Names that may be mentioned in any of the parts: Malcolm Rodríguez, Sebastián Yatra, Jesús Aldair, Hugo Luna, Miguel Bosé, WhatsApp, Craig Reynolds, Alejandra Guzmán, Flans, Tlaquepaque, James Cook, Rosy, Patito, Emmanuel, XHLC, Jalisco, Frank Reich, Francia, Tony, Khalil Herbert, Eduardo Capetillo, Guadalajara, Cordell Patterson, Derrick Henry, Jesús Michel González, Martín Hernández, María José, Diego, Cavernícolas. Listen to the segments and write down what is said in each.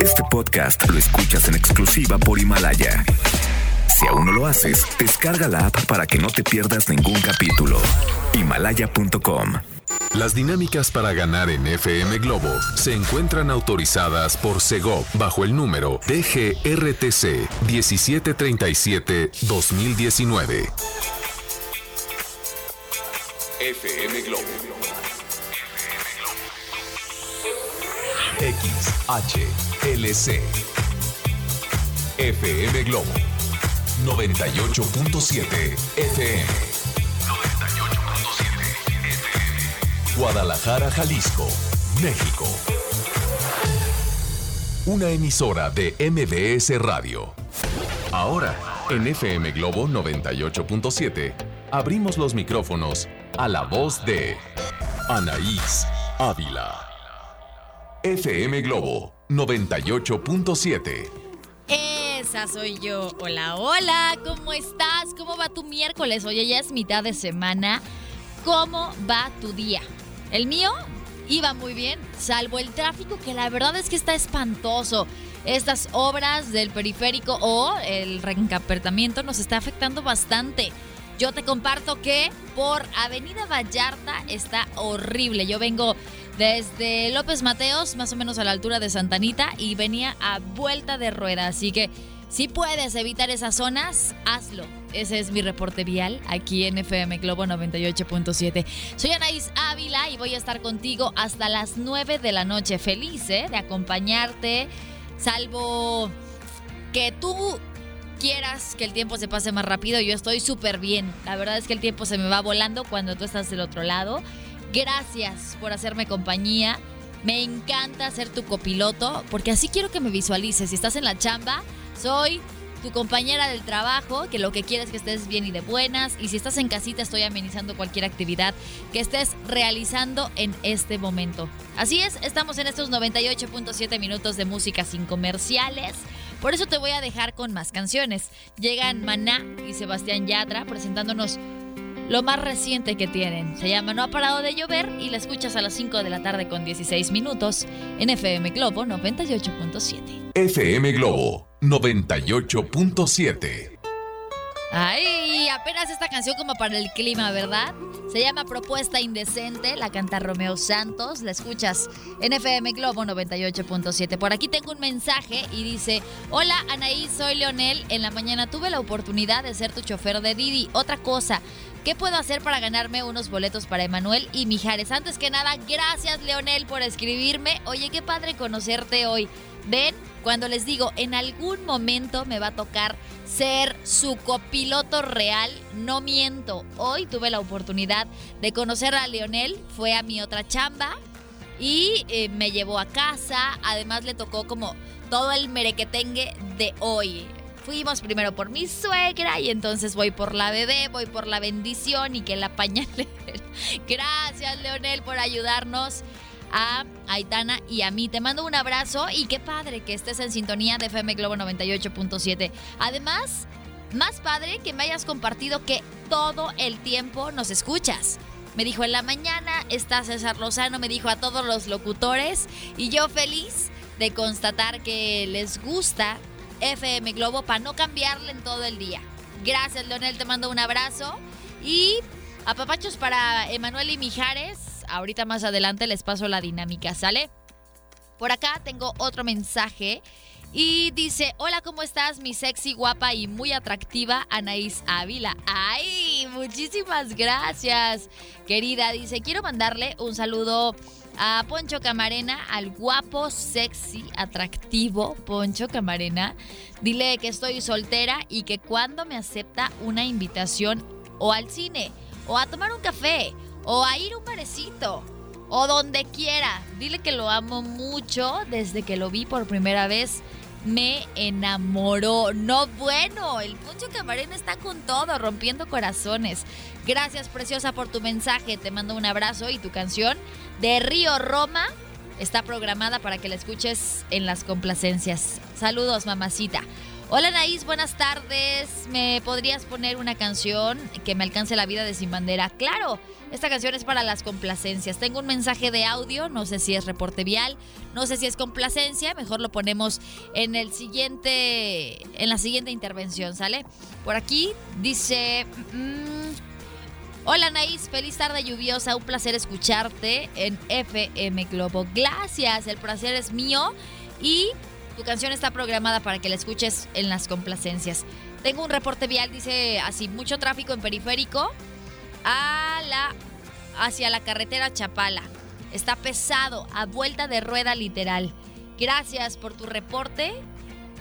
Este podcast lo escuchas en exclusiva por Himalaya. Si aún no lo haces, descarga la app para que no te pierdas ningún capítulo. Himalaya.com. Las dinámicas para ganar en FM Globo se encuentran autorizadas por Segob bajo el número DGRTC 1737-2019. FM Globo. XHLC. FM Globo. 98.7 FM. 98.7 FM. Guadalajara, Jalisco, México. Una emisora de MBS Radio. Ahora, en FM Globo 98.7, abrimos los micrófonos a la voz de Anaís Ávila. FM Globo 98.7. Esa soy yo. Hola, hola, ¿cómo estás? ¿Cómo va tu miércoles? Oye, ya es mitad de semana. ¿Cómo va tu día? El mío iba muy bien, salvo el tráfico, que la verdad es que está espantoso. Estas obras del periférico o el reencapertamiento nos está afectando bastante. Yo te comparto que por Avenida Vallarta está horrible. Yo vengo desde López Mateos, más o menos a la altura de Santa Anita, y venía a vuelta de rueda. Así que si puedes evitar esas zonas, hazlo. Ese es mi reporte vial aquí en FM Globo 98.7. Soy Anaís Ávila y voy a estar contigo hasta las 9 de la noche. Feliz, de acompañarte, salvo que tú quieras que el tiempo se pase más rápido. Yo estoy súper bien. La verdad es que el tiempo se me va volando cuando tú estás del otro lado. Gracias por hacerme compañía. Me encanta ser tu copiloto, porque así quiero que me visualices. Si estás en la chamba, soy tu compañera del trabajo, que lo que quiero es que estés bien y de buenas. Y si estás en casita, estoy amenizando cualquier actividad que estés realizando en este momento. Así es, estamos en estos 98.7 minutos de música sin comerciales. Por eso te voy a dejar con más canciones. Llegan Maná y Sebastián Yatra presentándonos lo más reciente que tienen. Se llama No ha parado de llover y la escuchas a las 5 de la tarde con 16 minutos en FM Globo 98.7. FM Globo 98.7. Ay, apenas esta canción como para el clima, ¿verdad? Se llama Propuesta Indecente, la canta Romeo Santos, la escuchas en FM Globo 98.7. Por aquí tengo un mensaje y dice: hola Anaís, soy Leonel, en la mañana tuve la oportunidad de ser tu chofer de Didi. Otra cosa, ¿qué puedo hacer para ganarme unos boletos para Emmanuel y Mijares? Antes que nada, gracias Leonel por escribirme. Oye, qué padre conocerte hoy. Ven, cuando les digo, en algún momento me va a tocar ser su copiloto real, no miento. Hoy tuve la oportunidad de conocer a Leonel, fue a mi otra chamba y me llevó a casa. Además le tocó como todo el merequetengue de hoy. Fuimos primero por mi suegra y entonces voy por la bebé, voy por la bendición y que la pañale. Gracias Leonel por ayudarnos, a Aitana y a mí. Te mando un abrazo y qué padre que estés en sintonía de FM Globo 98.7. Además, más padre que me hayas compartido que todo el tiempo nos escuchas. Me dijo en la mañana, está César Lozano, me dijo a todos los locutores, y yo feliz de constatar que les gusta FM Globo para no cambiarle en todo el día. Gracias Leonel, te mando un abrazo y apapachos para Emmanuel y Mijares. Ahorita más adelante les paso la dinámica, ¿sale? Por acá tengo otro mensaje y dice: hola, ¿cómo estás? Mi sexy, guapa y muy atractiva Anaís Ávila. ¡Ay! Muchísimas gracias, querida. Dice, quiero mandarle un saludo a Poncho Camarena, al guapo, sexy, atractivo Poncho Camarena. Dile que estoy soltera y que cuando me acepta una invitación o al cine, o a tomar un café, o a ir a un barecito, o donde quiera. Dile que lo amo mucho. Desde que lo vi por primera vez, me enamoró. No, bueno, el Poncho Camarena está con todo, rompiendo corazones. Gracias, preciosa, por tu mensaje. Te mando un abrazo y tu canción de Río Roma está programada para que la escuches en las complacencias. Saludos, mamacita. Hola Anaís, buenas tardes. ¿Me podrías poner una canción que me alcance la vida de Sin Bandera? Claro, esta canción es para las complacencias. Tengo un mensaje de audio, no sé si es reporte vial, no sé si es complacencia. Mejor lo ponemos en el siguiente, en la siguiente intervención, ¿sale? Por aquí dice... Hola Anaís, feliz tarde lluviosa. Un placer escucharte en FM Globo. Gracias, el placer es mío y... tu canción está programada para que la escuches en las complacencias. Tengo un reporte vial, dice así, mucho tráfico en periférico hacia la carretera Chapala. Está pesado, a vuelta de rueda literal. Gracias por tu reporte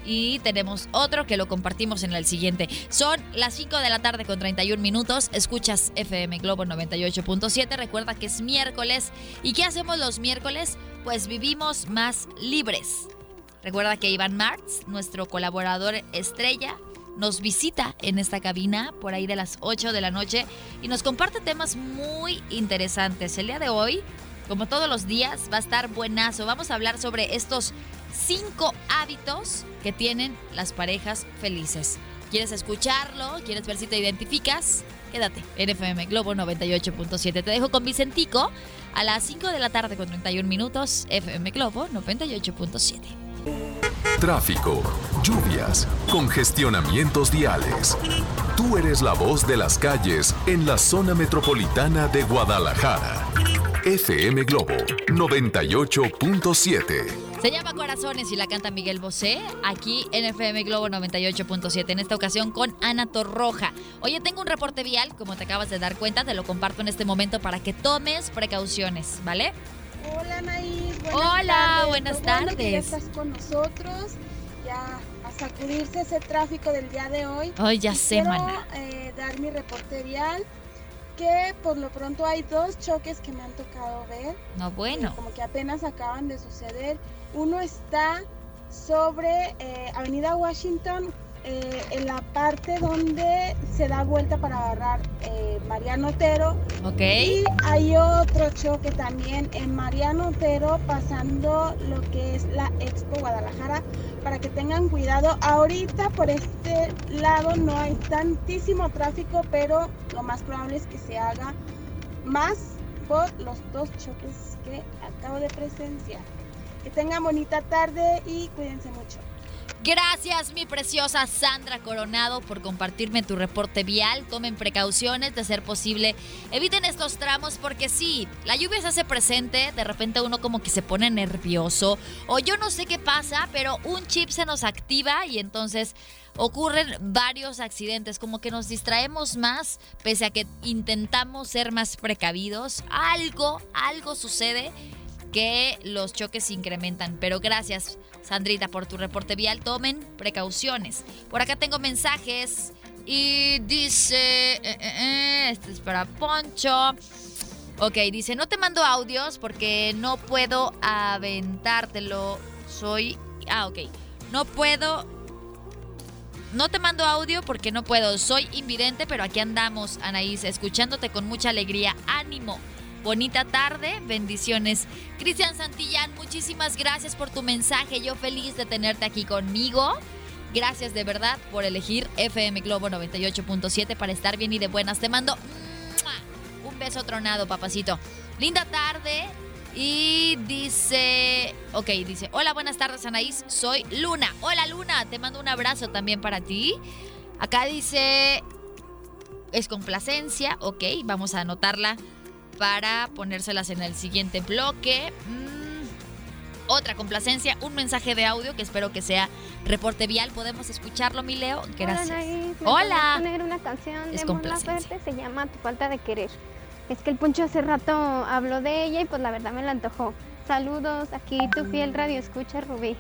y tenemos otro que lo compartimos en el siguiente. Son las 5 de la tarde con 31 minutos. Escuchas FM Globo 98.7. Recuerda que es miércoles. ¿Y qué hacemos los miércoles? Pues vivimos más libres. Recuerda que Iván Martz, nuestro colaborador estrella, nos visita en esta cabina por ahí de las 8 de la noche y nos comparte temas muy interesantes. El día de hoy, como todos los días, va a estar buenazo. Vamos a hablar sobre estos 5 hábitos que tienen las parejas felices. ¿Quieres escucharlo? ¿Quieres ver si te identificas? Quédate en FM Globo 98.7. Te dejo con Vicentico a las 5 de la tarde con 31 minutos. FM Globo 98.7. Tráfico, lluvias, congestionamientos viales. Tú eres la voz de las calles en la zona metropolitana de Guadalajara. FM Globo 98.7. Se llama Corazones y la canta Miguel Bosé aquí en FM Globo 98.7, en esta ocasión con Ana Torroja. Oye, tengo un reporte vial, como te acabas de dar cuenta, te lo comparto en este momento para que tomes precauciones, ¿vale? Hola Anaís, buenas tardes. Bueno, ya estás con nosotros, ya a sacudirse ese tráfico del día de hoy. Hoy ya sé, Maná. Quiero dar mi reporte vial, que por lo pronto hay 2 choques que me han tocado ver. No, bueno. Como que apenas acaban de suceder. Uno está sobre Avenida Washington, en la parte donde se da vuelta para agarrar Mariano Otero. Okay. Y hay otro choque también en Mariano Otero, pasando lo que es la Expo Guadalajara, para que tengan cuidado. Ahorita por este lado no hay tantísimo tráfico, pero lo más probable es que se haga más por los 2 choques que acabo de presenciar. Que tengan bonita tarde y cuídense mucho. Gracias, mi preciosa Sandra Coronado, por compartirme tu reporte vial. Tomen precauciones, de ser posible eviten estos tramos, porque sí, la lluvia se hace presente, de repente uno como que se pone nervioso o yo no sé qué pasa, pero un chip se nos activa y entonces ocurren varios accidentes, como que nos distraemos más, pese a que intentamos ser más precavidos. Algo sucede que los choques se incrementan, pero gracias, Sandrita, por tu reporte vial. Tomen precauciones. Por acá tengo mensajes y dice, este es para Poncho. Ok, dice, no te mando audios porque no puedo aventártelo. No te mando audio porque no puedo. Soy invidente, pero aquí andamos, Anaís, escuchándote con mucha alegría. Ánimo. Bonita tarde, bendiciones. Cristian Santillán, muchísimas gracias por tu mensaje. Yo feliz de tenerte aquí conmigo. Gracias de verdad por elegir FM Globo 98.7 para estar bien y de buenas. Te mando un beso tronado, papacito. Linda tarde. Y dice, hola, buenas tardes, Anaís. Soy Luna. Hola, Luna, te mando un abrazo también para ti. Acá dice, es complacencia. Ok, vamos a anotarla para ponérselas en el siguiente bloque. Otra complacencia, un mensaje de audio que espero que sea reporte vial. ¿Podemos escucharlo, mi Leo? Gracias. Hola. Voy a poner una canción de Mon Laferte, se llama Tu falta de querer. Es que el Poncho hace rato habló de ella y pues la verdad me la antojó. Saludos, aquí tu fiel radio escucha, Rubí.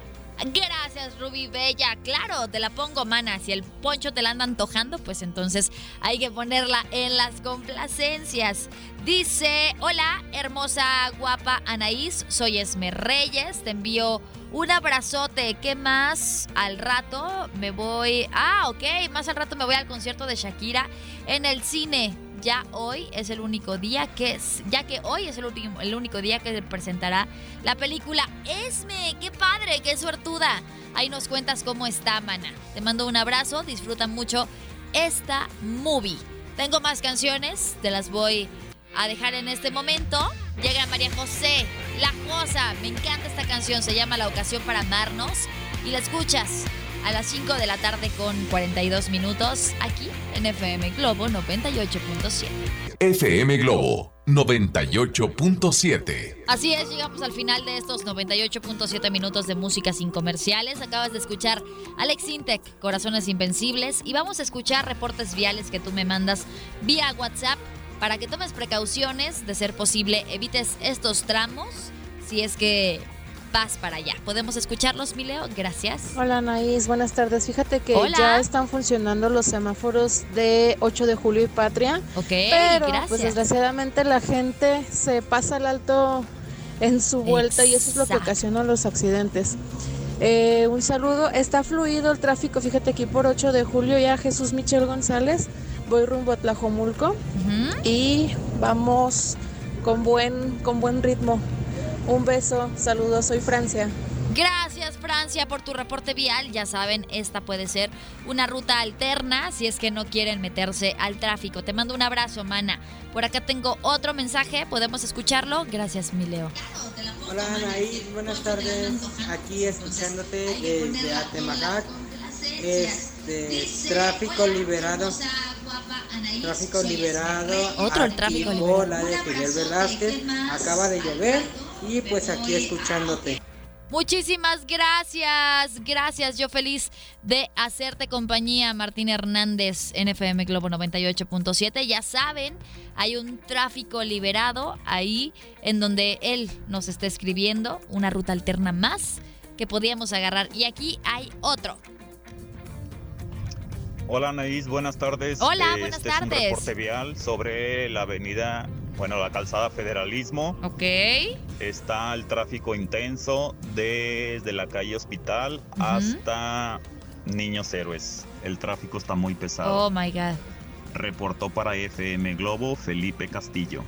Gracias, Rubí Bella. Claro, te la pongo, mana. Si el Poncho te la anda antojando, pues entonces hay que ponerla en las complacencias. Dice, hola, hermosa, guapa Anaís. Soy Esme Reyes. Te envío un abrazote. ¿Qué más? Al rato me voy... más al rato me voy al concierto de Shakira en el cine. Ya que hoy es el único día que se presentará la película. Esme, qué padre, qué suertuda. Ahí nos cuentas cómo está, Maná. Te mando un abrazo, disfruta mucho esta movie. Tengo más canciones, te las voy a dejar en este momento. Llega María José, La Josa. Me encanta esta canción, se llama La Ocasión para Amarnos. Y la escuchas a las 5 de la tarde con 42 minutos aquí en FM Globo 98.7. FM Globo 98.7. Así es, llegamos al final de estos 98.7 minutos de música sin comerciales. Acabas de escuchar Alex Intec, Corazones Invencibles. Y vamos a escuchar reportes viales que tú me mandas vía WhatsApp para que tomes precauciones. De ser posible, evites estos tramos si es que vas para allá. ¿Podemos escucharlos, mi Leo? Gracias. Hola, Anaís. Buenas tardes. Fíjate que ya están funcionando los semáforos de 8 de julio y Patria. Ok, pero, gracias. Pues desgraciadamente la gente se pasa el alto en su vuelta. Exacto. Y eso es lo que ocasiona los accidentes. Un saludo. Está fluido el tráfico. Fíjate aquí por 8 de julio ya Jesús Michel González. Voy rumbo a Tlajomulco. Uh-huh. Y vamos con buen ritmo. Un beso, saludos, soy Francia. Gracias, Francia, por tu reporte vial. Ya saben, esta puede ser una ruta alterna si es que no quieren meterse al tráfico. Te mando un abrazo, Mana. Por acá tengo otro mensaje, ¿podemos escucharlo? Gracias, mi Leo. Hola, Anaís, buenas tardes. Aquí escuchándote desde Atemajac. Tráfico liberado. Otro, el tráfico liberado. Hola, de Miguel Velázquez. Acaba de llover. Y pues aquí escuchándote. Muchísimas gracias. Gracias, yo feliz de hacerte compañía, Martín Hernández, FM Globo 98.7. Ya saben, hay un tráfico liberado ahí en donde él nos está escribiendo una ruta alterna más que podíamos agarrar. Y aquí hay otro. Hola, Anaís, buenas tardes. Hola, buenas tardes. Es un reporte vial sobre la avenida... Bueno, la calzada Federalismo. Ok. Está el tráfico intenso desde la calle Hospital hasta Niños Héroes. El tráfico está muy pesado. Oh, my God. Reportó para FM Globo Felipe Castillo.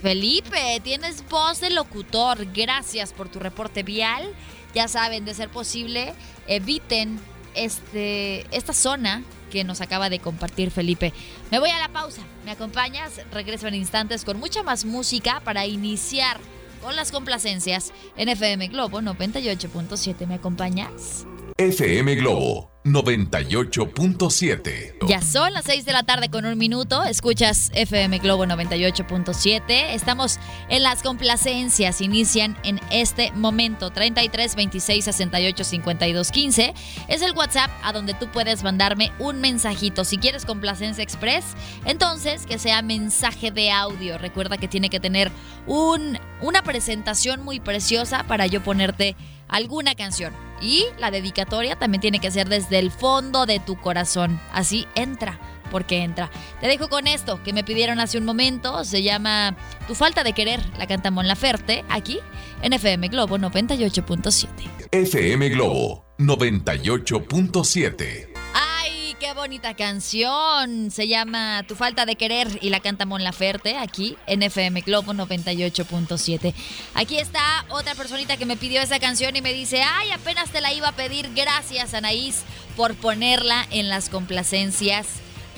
Felipe, tienes voz de locutor. Gracias por tu reporte vial. Ya saben, de ser posible, eviten esta zona que nos acaba de compartir Felipe. Me voy a la pausa, ¿me acompañas? Regreso en instantes con mucha más música para iniciar con las complacencias en FM Globo 98.7. ¿Me acompañas? FM Globo 98.7. Ya son las 6 de la tarde con 1 minuto. Escuchas FM Globo 98.7. Estamos en las complacencias. Inician en este momento. 33 26 68 52 15 es el WhatsApp a donde tú puedes mandarme un mensajito. Si quieres complacencia express, entonces que sea mensaje de audio. Recuerda que tiene que tener una presentación muy preciosa para yo ponerte alguna canción. Y la dedicatoria también tiene que ser desde el fondo de tu corazón. Así entra, porque entra. Te dejo con esto que me pidieron hace un momento. Se llama Tu Falta de Querer. La canta Mon Laferte aquí en FM Globo 98.7. FM Globo 98.7. ¡Ay, qué bonita canción! Se llama Tu Falta de Querer y la canta Mon Laferte aquí en FM Globo 98.7. Aquí está otra personita que me pidió esa canción y me dice, ¡ay, apenas te la iba a pedir! Gracias, Anaís, por ponerla en las complacencias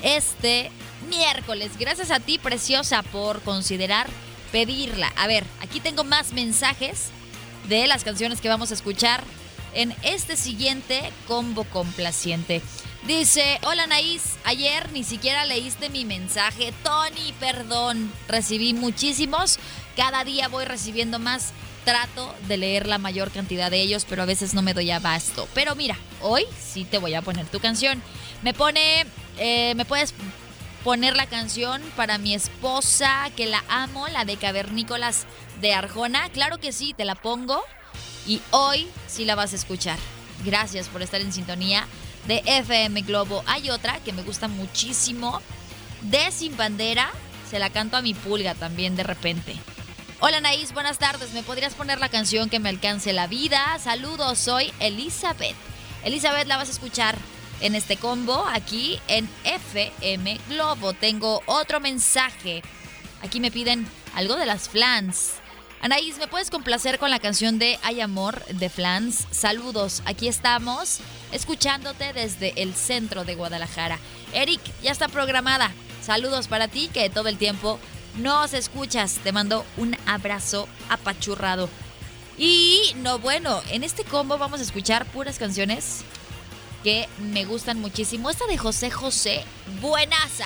este miércoles. Gracias a ti, preciosa, por considerar pedirla. A ver, aquí tengo más mensajes de las canciones que vamos a escuchar en este siguiente combo complaciente. Dice, hola Anaís, ayer ni siquiera leíste mi mensaje. Tony, perdón, recibí muchísimos. Cada día voy recibiendo más. Trato de leer la mayor cantidad de ellos, pero a veces no me doy abasto. Pero mira, hoy sí te voy a poner tu canción. ¿Me puedes poner la canción para mi esposa, que la amo, la de Cavernícolas de Arjona? Claro que sí, te la pongo. Y hoy sí la vas a escuchar. Gracias por estar en sintonía de FM Globo. Hay otra que me gusta muchísimo, de Sin Bandera, se la canto a mi pulga también de repente. Hola Anaís, buenas tardes, ¿me podrías poner la canción Que Me Alcance la Vida? Saludos, soy Elizabeth. Elizabeth, la vas a escuchar en este combo aquí en FM Globo. Tengo otro mensaje, aquí me piden algo de las Flans. Anaís, ¿me puedes complacer con la canción de Hay Amor de Flans? Saludos, aquí estamos, escuchándote desde el centro de Guadalajara. Eric, ya está programada. Saludos para ti, que todo el tiempo nos escuchas. Te mando un abrazo apachurrado. Y, no, bueno, en este combo vamos a escuchar puras canciones que me gustan muchísimo. Esta de José José, buenaza.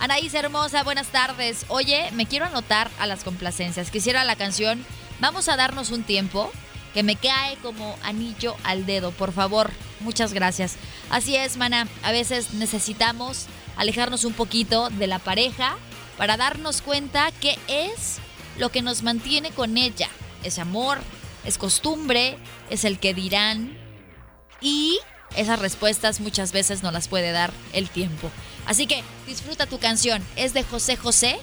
Anaís hermosa, buenas tardes. Oye, me quiero anotar a las complacencias. Quisiera la canción Vamos a darnos un tiempo, que me cae como anillo al dedo, por favor. Muchas gracias. Así es, maná. A veces necesitamos alejarnos un poquito de la pareja para darnos cuenta qué es lo que nos mantiene con ella. Es amor, es costumbre, es el que dirán. Y esas respuestas muchas veces no las puede dar el tiempo. Así que disfruta tu canción, es de José José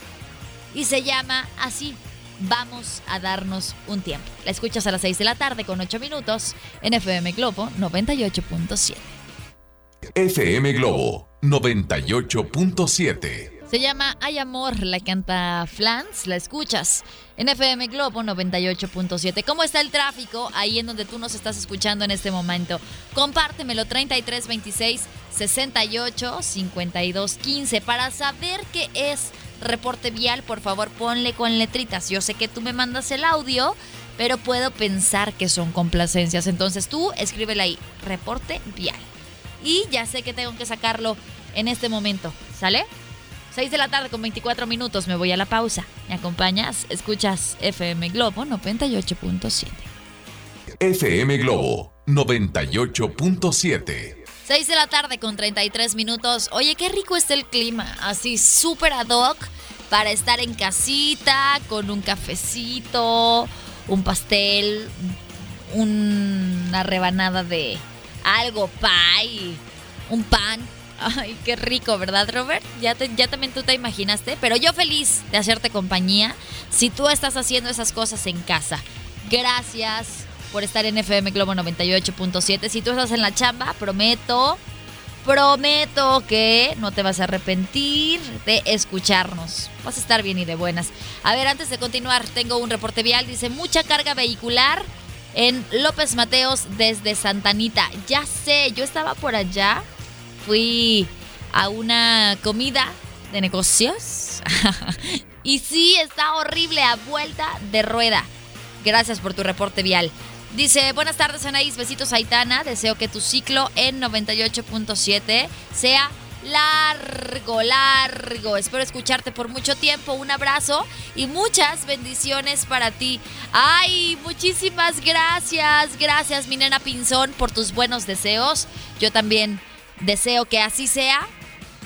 y se llama así, Vamos a darnos un tiempo. La escuchas a las 6 de la tarde con 8 minutos en FM Globo 98.7. FM Globo 98.7. Se llama Hay Amor, la canta Flans, la escuchas en FM Globo 98.7. ¿Cómo está el tráfico ahí en donde tú nos estás escuchando en este momento? Compártemelo 3326 68-52-15 para saber qué es reporte vial. Por favor, ponle con letritas. Yo sé que tú me mandas el audio, pero puedo pensar que son complacencias. Entonces tú escríbele ahí, reporte vial. Y ya sé que tengo que sacarlo en este momento, ¿sale? 6 de la tarde con 24 minutos, me voy a la pausa. ¿Me acompañas? Escuchas FM Globo 98.7. FM Globo 98.7. 6 de la tarde con 33 minutos. Oye, qué rico está el clima, así súper ad hoc para estar en casita, con un cafecito, un pastel, una rebanada de algo, pie, un pan. Ay, qué rico, ¿verdad, Robert? Ya también tú te imaginaste, pero yo feliz de hacerte compañía si tú estás haciendo esas cosas en casa. Gracias por estar en FM Globo 98.7. Si tú estás en la chamba, prometo que no te vas a arrepentir de escucharnos. Vas a estar bien y de buenas. A ver, antes de continuar, tengo un reporte vial. Dice, mucha carga vehicular en López Mateos desde Santa Anita. Ya sé, yo estaba por allá. Fui a una comida de negocios. Y sí, está horrible, a vuelta de rueda. Gracias por tu reporte vial. Dice, buenas tardes, Anaís, besitos, Aitana. Deseo que tu ciclo en 98.7 sea largo, largo. Espero escucharte por mucho tiempo. Un abrazo y muchas bendiciones para ti. Ay, muchísimas gracias. Gracias, mi nena Pinzón, por tus buenos deseos. Yo también deseo que así sea.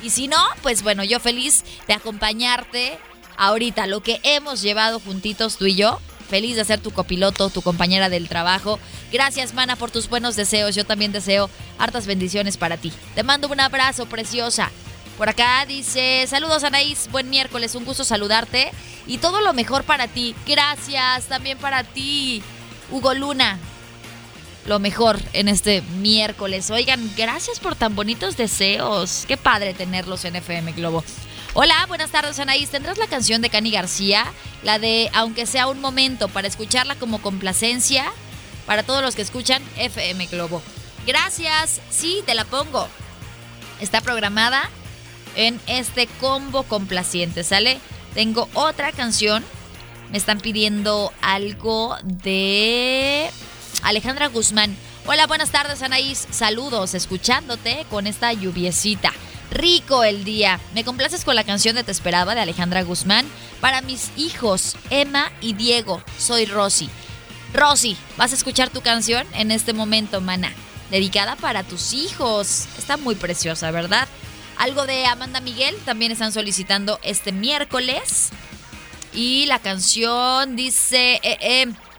Y si no, pues bueno, yo feliz de acompañarte ahorita. Lo que hemos llevado juntitos tú y yo. Feliz de ser tu copiloto, tu compañera del trabajo. Gracias, mana, por tus buenos deseos. Yo también deseo hartas bendiciones para ti. Te mando un abrazo, preciosa. Por acá dice, saludos, Anaís. Buen miércoles, un gusto saludarte. Y todo lo mejor para ti. Gracias, también para ti, Hugo Luna. Lo mejor en este miércoles. Oigan, gracias por tan bonitos deseos. Qué padre tenerlos en FM Globo. Hola, buenas tardes, Anaís. ¿Tendrás la canción de Cani García? La de Aunque sea un momento, para escucharla como complacencia para todos los que escuchan FM Globo. Gracias, sí, te la pongo. Está programada en este combo complaciente, ¿sale? Tengo otra canción. Me están pidiendo algo de Alejandra Guzmán. Hola, buenas tardes, Anaís. Saludos, escuchándote con esta lluviecita. Rico el día. Me complaces con la canción de Te Esperaba de Alejandra Guzmán para mis hijos Emma y Diego. Soy Rosy. Rosy, vas a escuchar tu canción en este momento, maná. Dedicada para tus hijos. Está muy preciosa, ¿verdad? Algo de Amanda Miguel también están solicitando este miércoles. Y la canción dice...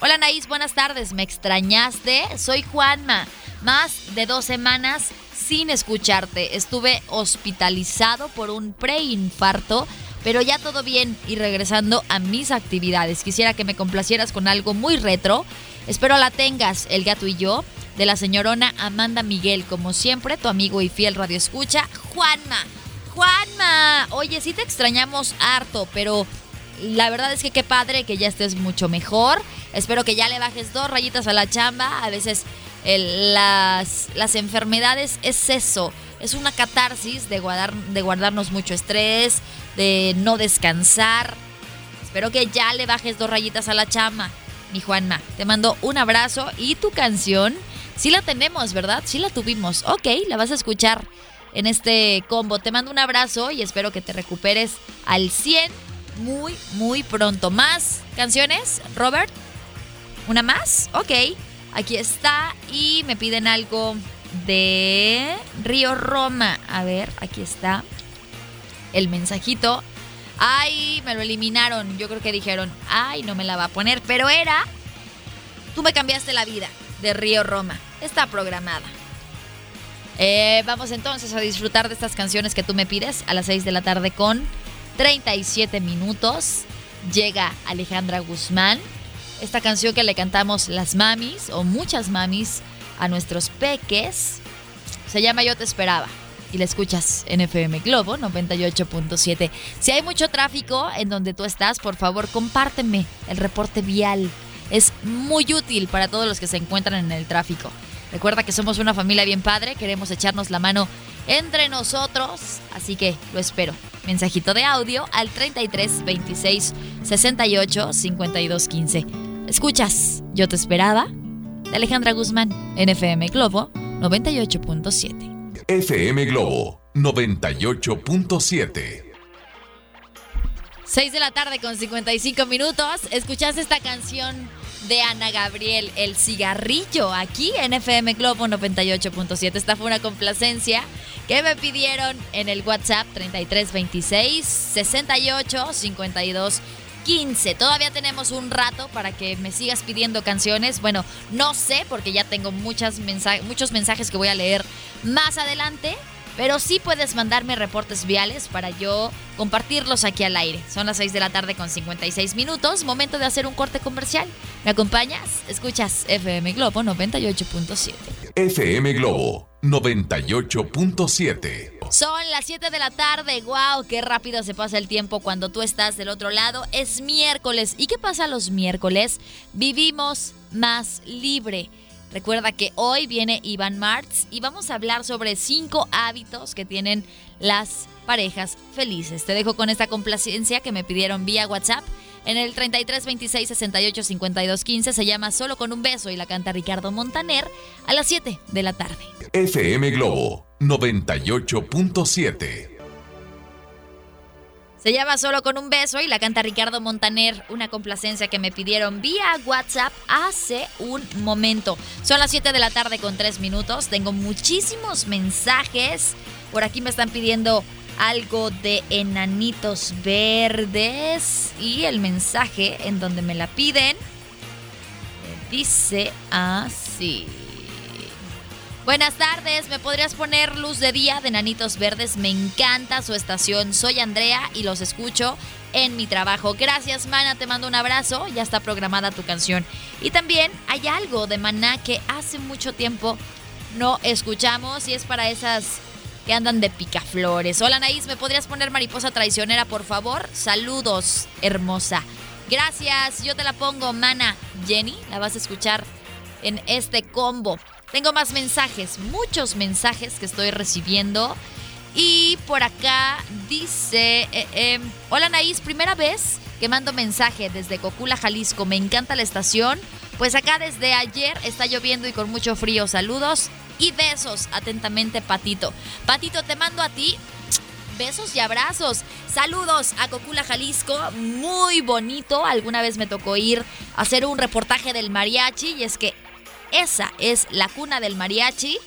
Hola, Anaís, buenas tardes. ¿Me extrañaste? Soy Juanma. Más de 2 semanas... sin escucharte. Estuve hospitalizado por un preinfarto, pero ya todo bien y regresando a mis actividades. Quisiera que me complacieras con algo muy retro. Espero la tengas, El Gato y Yo, de la señorona Amanda Miguel. Como siempre, tu amigo y fiel radioescucha, Juanma. Juanma, oye, sí te extrañamos harto, pero la verdad es que qué padre que ya estés mucho mejor. Espero que ya le bajes 2 rayitas a la chamba. A veces las enfermedades es eso. Es una catarsis de guardarnos mucho estrés, de no descansar. Espero que ya le bajes 2 rayitas a la chamba, mi Juanma. Te mando un abrazo y tu canción, sí la tenemos, ¿verdad? Sí la tuvimos. Ok, la vas a escuchar en este combo. Te mando un abrazo y espero que te recuperes al 100 muy, muy pronto. ¿Más canciones, Robert? ¿Una más? Ok, aquí está y me piden algo de Río Roma. A ver, aquí está el mensajito. Ay, me lo eliminaron. Yo creo que dijeron, ay, no me la va a poner. Pero era Tú me cambiaste la vida, de Río Roma. Está programada. Vamos entonces a disfrutar de estas canciones que tú me pides. A las 6 de la tarde con 37 minutos. Llega Alejandra Guzmán. Esta canción que le cantamos las mamis, o muchas mamis, a nuestros peques, se llama Yo te esperaba, y la escuchas en FM Globo 98.7. Si hay mucho tráfico en donde tú estás, por favor, compárteme el reporte vial. Es muy útil para todos los que se encuentran en el tráfico. Recuerda que somos una familia bien padre, queremos echarnos la mano entre nosotros, así que lo espero. Mensajito de audio al 33 26 68 52 15. Escuchas Yo te esperaba, de Alejandra Guzmán, en FM Globo 98.7. FM Globo 98.7. 6 de la tarde con 55 minutos. Escuchas esta canción de Ana Gabriel, El cigarrillo, aquí en FM Globo 98.7. Esta fue una complacencia que me pidieron en el WhatsApp 3326 68 52 15. Todavía tenemos un rato para que me sigas pidiendo canciones. Bueno, no sé, porque ya tengo muchos mensajes que voy a leer más adelante, pero sí puedes mandarme reportes viales para yo compartirlos aquí al aire. Son las 6 de la tarde con 56 minutos. Momento de hacer un corte comercial. ¿Me acompañas? Escuchas FM Globo 98.7. FM Globo 98.7. Son las 7 de la tarde. ¡Wow! ¡Qué rápido se pasa el tiempo cuando tú estás del otro lado! Es miércoles. ¿Y qué pasa los miércoles? Vivimos más libre. Recuerda que hoy viene Iván Martz y vamos a hablar sobre 5 hábitos que tienen las parejas felices. Te dejo con esta complacencia que me pidieron vía WhatsApp en el 3326685215. Se llama Solo con un beso y la canta Ricardo Montaner a las 7 de la tarde. FM Globo 98.7. Se llama Solo con un beso y la canta Ricardo Montaner, una complacencia que me pidieron vía WhatsApp hace un momento. Son las 7 de la tarde con 3 minutos. Tengo muchísimos mensajes. Por aquí me están pidiendo algo de Enanitos Verdes. Y el mensaje en donde me la piden dice así. Buenas tardes, ¿me podrías poner Luz de Día de Enanitos Verdes? Me encanta su estación, soy Andrea y los escucho en mi trabajo. Gracias, Mana, te mando un abrazo, ya está programada tu canción. Y también hay algo de Maná que hace mucho tiempo no escuchamos y es para esas que andan de picaflores. Hola, Anaís, ¿me podrías poner Mariposa Traicionera, por favor? Saludos, hermosa. Gracias, yo te la pongo, Mana. Jenny, la vas a escuchar en este combo. Tengo más mensajes, muchos mensajes que estoy recibiendo. Y por acá dice, hola Anaís, primera vez que mando mensaje desde Cocula, Jalisco. Me encanta la estación. Pues acá desde ayer está lloviendo y con mucho frío. Saludos y besos. Atentamente, Patito. Patito, te mando a ti besos y abrazos. Saludos a Cocula, Jalisco. Muy bonito. Alguna vez me tocó ir a hacer un reportaje del mariachi y es que esa es la cuna del mariachi.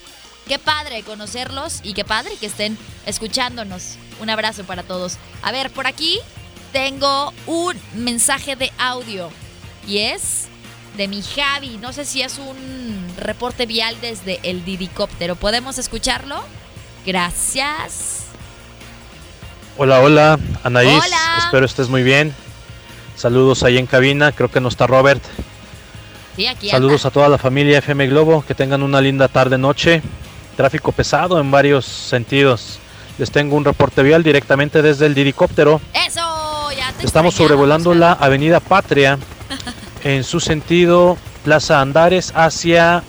Qué padre conocerlos y qué padre que estén escuchándonos. Un abrazo para todos. A ver, por aquí tengo un mensaje de audio y es de mi Javi. No sé si es un reporte vial desde el didicóptero. ¿Podemos escucharlo? Gracias. Hola, hola, Anaís. Hola. Espero estés muy bien. Saludos ahí en cabina. Creo que no está Robert. Sí, saludos a toda la familia FM Globo, que tengan una linda tarde-noche. Tráfico pesado en varios sentidos. Les tengo un reporte vial directamente desde el didicóptero. ¡Eso! Ya Estamos sobrevolando la avenida Patria en su sentido Plaza Andares hacia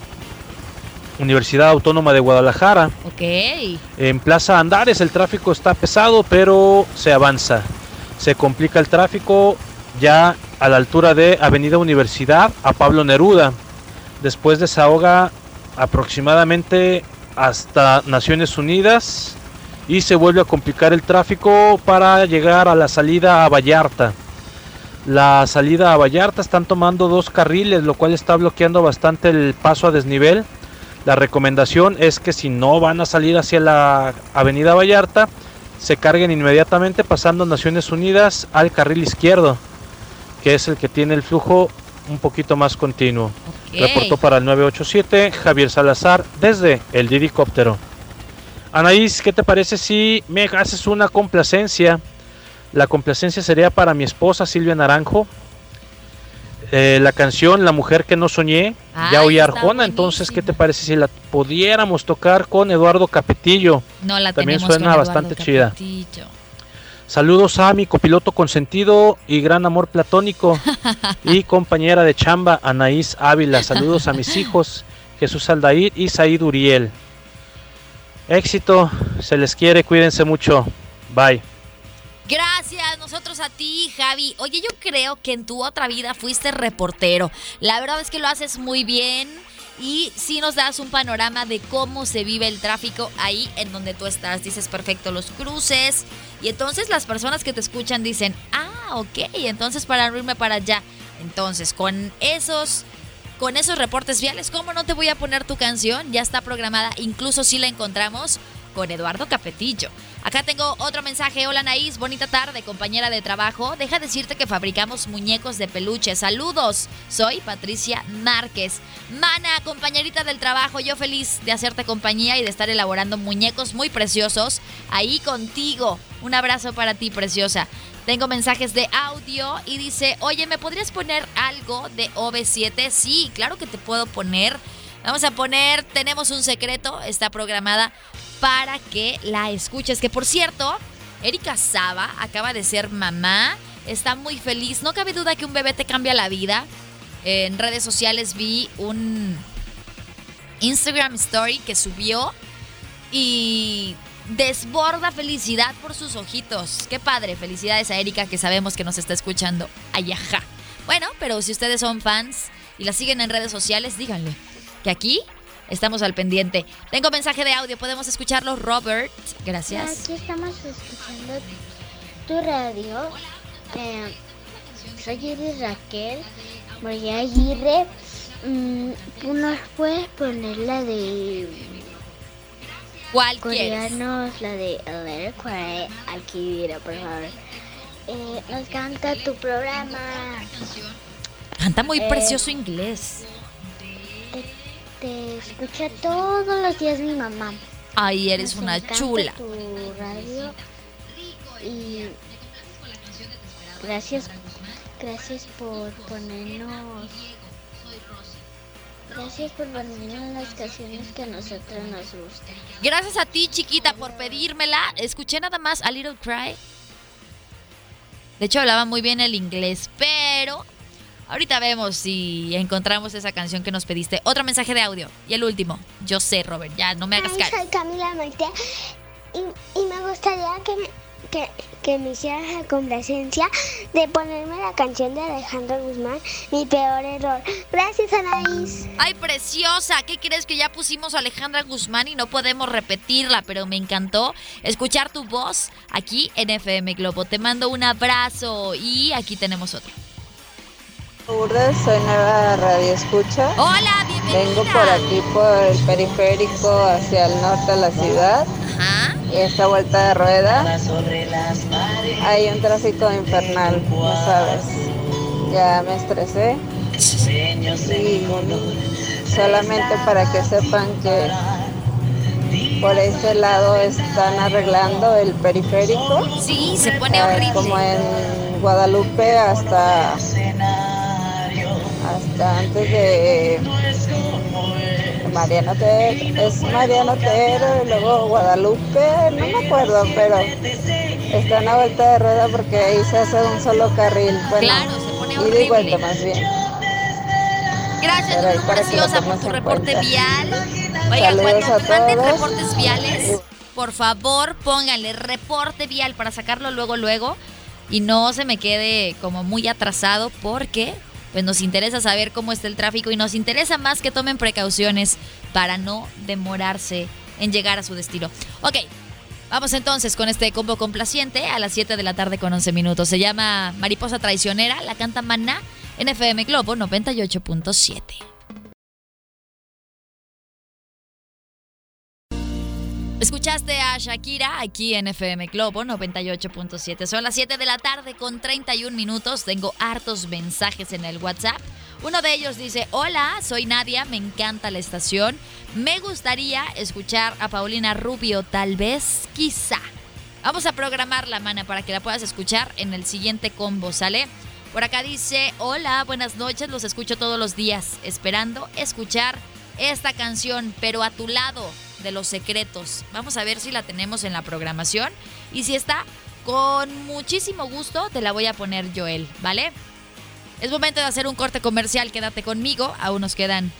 Universidad Autónoma de Guadalajara. Ok. En Plaza Andares el tráfico está pesado, pero se avanza. Se complica el tráfico ya a la altura de Avenida Universidad a Pablo Neruda. Después desahoga aproximadamente hasta Naciones Unidas y se vuelve a complicar el tráfico para llegar a la salida a Vallarta. La salida a Vallarta están tomando dos carriles, lo cual está bloqueando bastante el paso a desnivel. La recomendación es que si no van a salir hacia la Avenida Vallarta, se carguen inmediatamente pasando Naciones Unidas al carril izquierdo, que es el que tiene el flujo un poquito más continuo. Okay. Reportó para el 987 Javier Salazar desde el Didicóptero. Anaís, ¿qué te parece si me haces una complacencia? La complacencia sería para mi esposa Silvia Naranjo. La canción La Mujer que no soñé, ya oí Arjona, entonces ¿qué te parece si la pudiéramos tocar con Eduardo Capetillo? No, la también suena con bastante Capetillo. Chida. Saludos a mi copiloto consentido y gran amor platónico y compañera de chamba Anaís Ávila. Saludos a mis hijos Jesús Aldair y Said Uriel. Éxito, se les quiere, cuídense mucho. Bye. Gracias, nosotros a ti, Javi. Oye, yo creo que en tu otra vida fuiste reportero. La verdad es que lo haces muy bien y sí nos das un panorama de cómo se vive el tráfico ahí en donde tú estás. Dices, perfecto, los cruces. Y entonces las personas que te escuchan dicen, ah, ok, entonces para irme para allá. Entonces, con esos reportes viales, ¿cómo no te voy a poner tu canción? Ya está programada, incluso si la encontramos con Eduardo Capetillo. Acá tengo otro mensaje. Hola, Anaís, bonita tarde, compañera de trabajo. Deja decirte que fabricamos muñecos de peluche. Saludos, soy Patricia Márquez. Mana, compañerita del trabajo, yo feliz de hacerte compañía y de estar elaborando muñecos muy preciosos ahí contigo. Un abrazo para ti, preciosa. Tengo mensajes de audio y dice, oye, ¿me podrías poner algo de OV7? Sí, claro que te puedo poner. Vamos a poner Tenemos un secreto, está programada para que la escuches. Que por cierto, Erika Saba acaba de ser mamá, está muy feliz. No cabe duda que un bebé te cambia la vida. En redes sociales vi un Instagram Story que subió y desborda felicidad por sus ojitos. Qué padre, felicidades a Erika, que sabemos que nos está escuchando. Ayaja. Bueno, pero si ustedes son fans y la siguen en redes sociales, díganle que aquí estamos al pendiente. Tengo mensaje de audio, podemos escucharlo, Robert. Gracias. Aquí estamos escuchando tu radio. Hola. Soy Iris Raquel María Aguirre. ¿Tú nos puedes poner la de ¿cuál coreanos, quieres? La de A Letter Cry, aquí, por favor. Nos canta tu programa. Canta muy precioso inglés. Te escucha todos los días mi mamá. Ay, eres nos una chula. Tu radio y gracias por ponernos. Gracias por ponernos las canciones que a nosotros nos gustan. Gracias a ti, chiquita, por pedírmela. Escuché nada más A Little Cry. De hecho, hablaba muy bien el inglés, pero ahorita vemos si encontramos esa canción que nos pediste. Otro mensaje de audio. Y el último. Yo sé, Robert, ya no me hagas caso. Soy Camila Martea y me gustaría que me hicieras la complacencia de ponerme la canción de Alejandra Guzmán, Mi peor error. Gracias, Anaís. Ay, preciosa, ¿qué crees? Que ya pusimos a Alejandra Guzmán y no podemos repetirla, pero me encantó escuchar tu voz aquí en FM Globo. Te mando un abrazo y aquí tenemos otro. Lourdes, soy nueva radio escucha. Hola, bienvenida. Vengo por aquí, por el periférico, hacia el norte de la ciudad. Ajá. Y esta vuelta de rueda, hay un tráfico infernal, no sabes. Ya me estresé. Y solamente para que sepan que por ese lado están arreglando el periférico. Sí, se pone horrible. Como en Guadalupe hasta antes de Mariano Ter, es Mariano Ter y luego Guadalupe, no me acuerdo, pero Está una vuelta de rueda porque ahí se hace un solo carril. Bueno, claro, se pone horrible. Y vuelta más bien. Gracias, Lulu Preciosa, por tu reporte vial. Oigan, cuando te manden reportes viales, por favor, pónganle reporte vial para sacarlo luego y no se me quede como muy atrasado porque pues nos interesa saber cómo está el tráfico y nos interesa más que tomen precauciones para no demorarse en llegar a su destino. Ok, vamos entonces con este combo complaciente a las 7 de la tarde con 11 minutos. Se llama Mariposa Traicionera, la canta Maná en FM Globo 98.7. Escuchaste a Shakira aquí en FM Globo 98.7. Son las 7 de la tarde con 31 minutos. Tengo hartos mensajes en el WhatsApp. Uno de ellos dice: hola, soy Nadia, me encanta la estación. Me gustaría escuchar a Paulina Rubio, tal vez, quizá. Vamos a programarla, mana, para que la puedas escuchar en el siguiente combo, ¿sale? Por acá dice: hola, buenas noches, los escucho todos los días, esperando escuchar esta canción, pero a tu lado, de Los Secretos. Vamos a ver si la tenemos en la programación y si está, con muchísimo gusto te la voy a poner, Joel, ¿vale? Es momento de hacer un corte comercial, quédate conmigo, aún nos quedan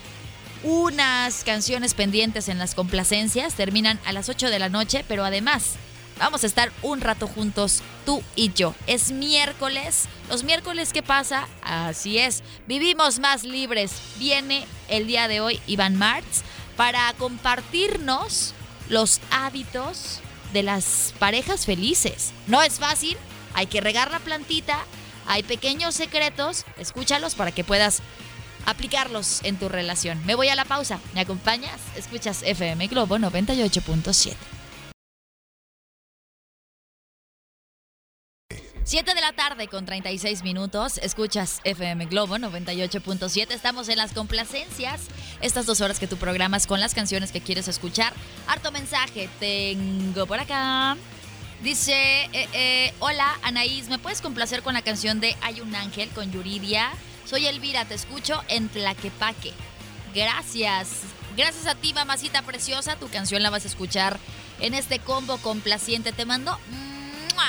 unas canciones pendientes en las complacencias, terminan a las 8 de la noche, pero además vamos a estar un rato juntos, tú y yo. Es miércoles. Los miércoles, ¿qué pasa? Así es. Vivimos más libres. Viene el día de hoy Iván Martz para compartirnos los hábitos de las parejas felices. No es fácil. Hay que regar la plantita. Hay pequeños secretos. Escúchalos para que puedas aplicarlos en tu relación. Me voy a la pausa. ¿Me acompañas? Escuchas FM Globo 98.7. 7 de la tarde con 36 minutos, escuchas FM Globo 98.7, estamos en las complacencias, estas 2 horas que tú programas con las canciones que quieres escuchar. Harto mensaje tengo por acá, dice, hola Anaís, ¿me puedes complacer con la canción de Hay un ángel con Yuridia? Soy Elvira, te escucho en Tlaquepaque. Gracias, gracias a ti, mamacita preciosa, tu canción la vas a escuchar en este combo complaciente, te mando ¡mua!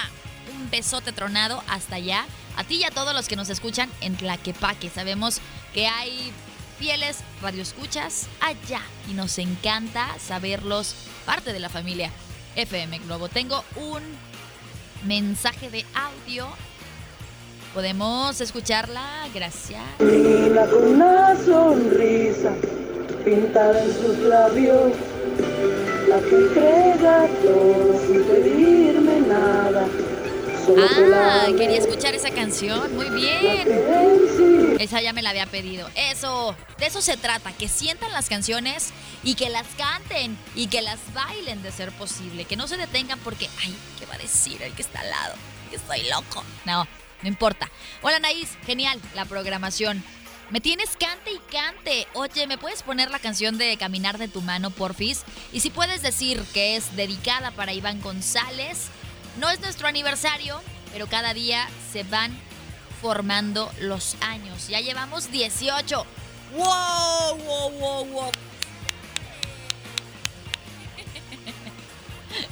Besote tronado hasta allá, a ti y a todos los que nos escuchan en Tlaquepaque. Sabemos que hay fieles radioescuchas allá y nos encanta saberlos parte de la familia FM Globo. Tengo un mensaje de audio. ¿Podemos escucharla? Gracias. Mira con una sonrisa pintada en sus labios, la que entrega todo sin pedirme nada. Ah, quería escuchar esa canción, muy bien. Esa ya me la había pedido. Eso, de eso se trata, que sientan las canciones y que las canten y que las bailen de ser posible. Que no se detengan porque, ay, ¿qué va a decir el que está al lado? Que estoy loco. No, no importa. Hola, Naís, genial la programación. Me tienes cante y cante. Oye, ¿me puedes poner la canción de Caminar de tu mano, porfis? Y si puedes decir que es dedicada para Iván González. No es nuestro aniversario, pero cada día se van formando los años. Ya llevamos 18. ¡Wow! ¡Wow!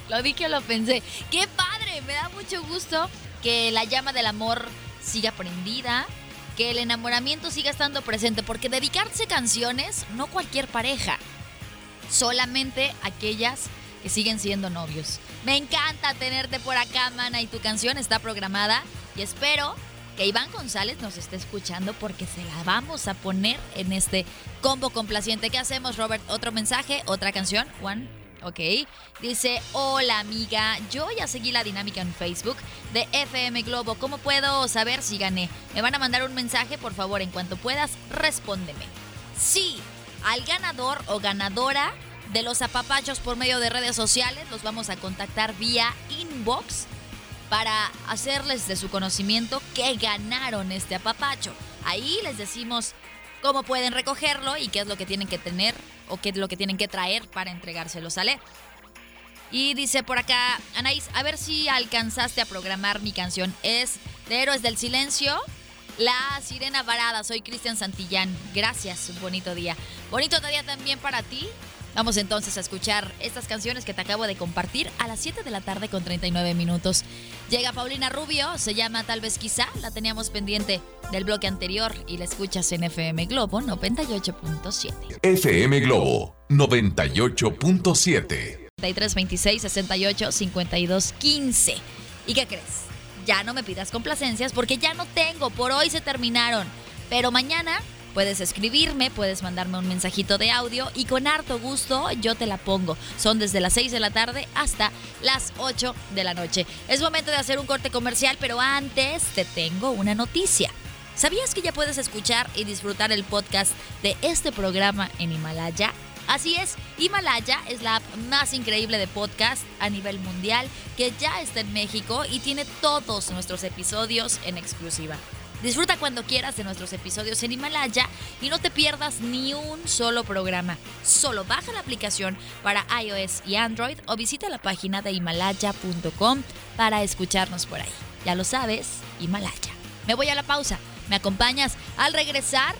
Lo dije o lo pensé. ¡Qué padre! Me da mucho gusto que la llama del amor siga prendida, que el enamoramiento siga estando presente, porque dedicarse canciones, no cualquier pareja, solamente aquellas que siguen siendo novios. Me encanta tenerte por acá, mana, y tu canción está programada y espero que Iván González nos esté escuchando porque se la vamos a poner en este combo complaciente. ¿Qué hacemos, Robert? ¿Otro mensaje? ¿Otra canción? Juan, ok. Dice, hola amiga, yo ya seguí la dinámica en Facebook de FM Globo. ¿Cómo puedo saber si gané? Me van a mandar un mensaje, por favor, en cuanto puedas, respóndeme. Sí, al ganador o ganadora de los apapachos por medio de redes sociales, los vamos a contactar vía inbox para hacerles de su conocimiento que ganaron este apapacho. Ahí les decimos cómo pueden recogerlo y qué es lo que tienen que tener o qué es lo que tienen que traer para entregárselo, ¿sale? Y dice por acá, Anaís, a ver si alcanzaste a programar mi canción. Es de Héroes del Silencio, La Sirena Varada. Soy Cristian Santillán. Gracias, bonito día. Bonito día también para ti. Vamos entonces a escuchar estas canciones que te acabo de compartir a las 7:39 p.m. Llega Paulina Rubio, se llama Tal vez Quizá, la teníamos pendiente del bloque anterior y la escuchas en FM Globo 98.7. FM Globo 98.7. 3326-685215. ¿Y qué crees? Ya no me pidas complacencias porque ya no tengo, por hoy se terminaron. Pero mañana puedes escribirme, puedes mandarme un mensajito de audio y con harto gusto yo te la pongo. Son desde las 6 de la tarde hasta las 8 de la noche. Es momento de hacer un corte comercial, pero antes te tengo una noticia. ¿Sabías que ya puedes escuchar y disfrutar el podcast de este programa en Himalaya? Así es, Himalaya es la app más increíble de podcast a nivel mundial que ya está en México y tiene todos nuestros episodios en exclusiva. Disfruta cuando quieras de nuestros episodios en Himalaya y no te pierdas ni un solo programa. Solo baja la aplicación para iOS y Android o visita la página de Himalaya.com para escucharnos por ahí. Ya lo sabes, Himalaya. Me voy a la pausa. ¿Me acompañas? Al regresar,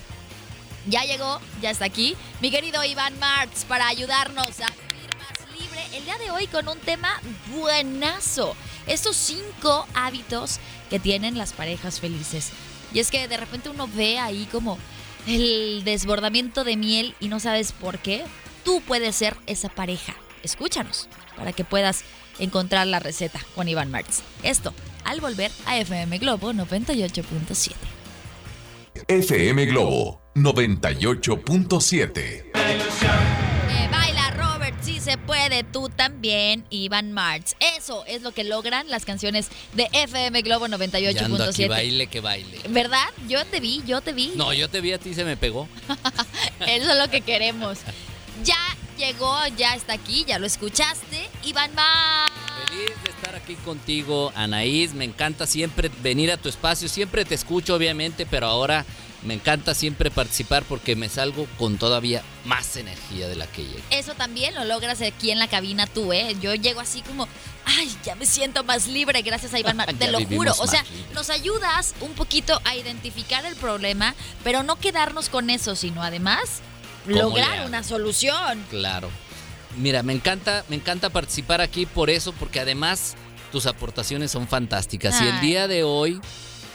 ya llegó, ya está aquí, mi querido Iván Martz para ayudarnos a vivir más libre el día de hoy con un tema buenazo. Estos 5 hábitos que tienen las parejas felices. Y es que de repente uno ve ahí como el desbordamiento de miel y no sabes por qué. Tú puedes ser esa pareja. Escúchanos para que puedas encontrar la receta con Iván Martz. Esto al volver a FM Globo 98.7. FM Globo 98.7. Baila Robert, si se puede, tú también, Iván Martz. Eso es lo que logran las canciones de FM Globo 98.7. Baile que baile. ¿Verdad? Yo te vi. No, yo te vi, a ti se me pegó. Eso es lo que queremos. Ya llegó, ya está aquí, ya lo escuchaste, Iván Martz. Feliz de estar aquí contigo, Anaís. Me encanta siempre venir a tu espacio. Siempre te escucho, obviamente, pero ahora me encanta siempre participar porque me salgo con todavía más energía de la que llegué. Eso también lo logras aquí en la cabina tú, ¿eh? Yo llego así como, ay, ya me siento más libre gracias a Iván Martz, te lo juro. O sea, nos ayudas un poquito a identificar el problema, pero no quedarnos con eso, sino además lograr una solución. Claro. Mira, me encanta participar aquí por eso, porque además tus aportaciones son fantásticas. Ay. Y el día de hoy...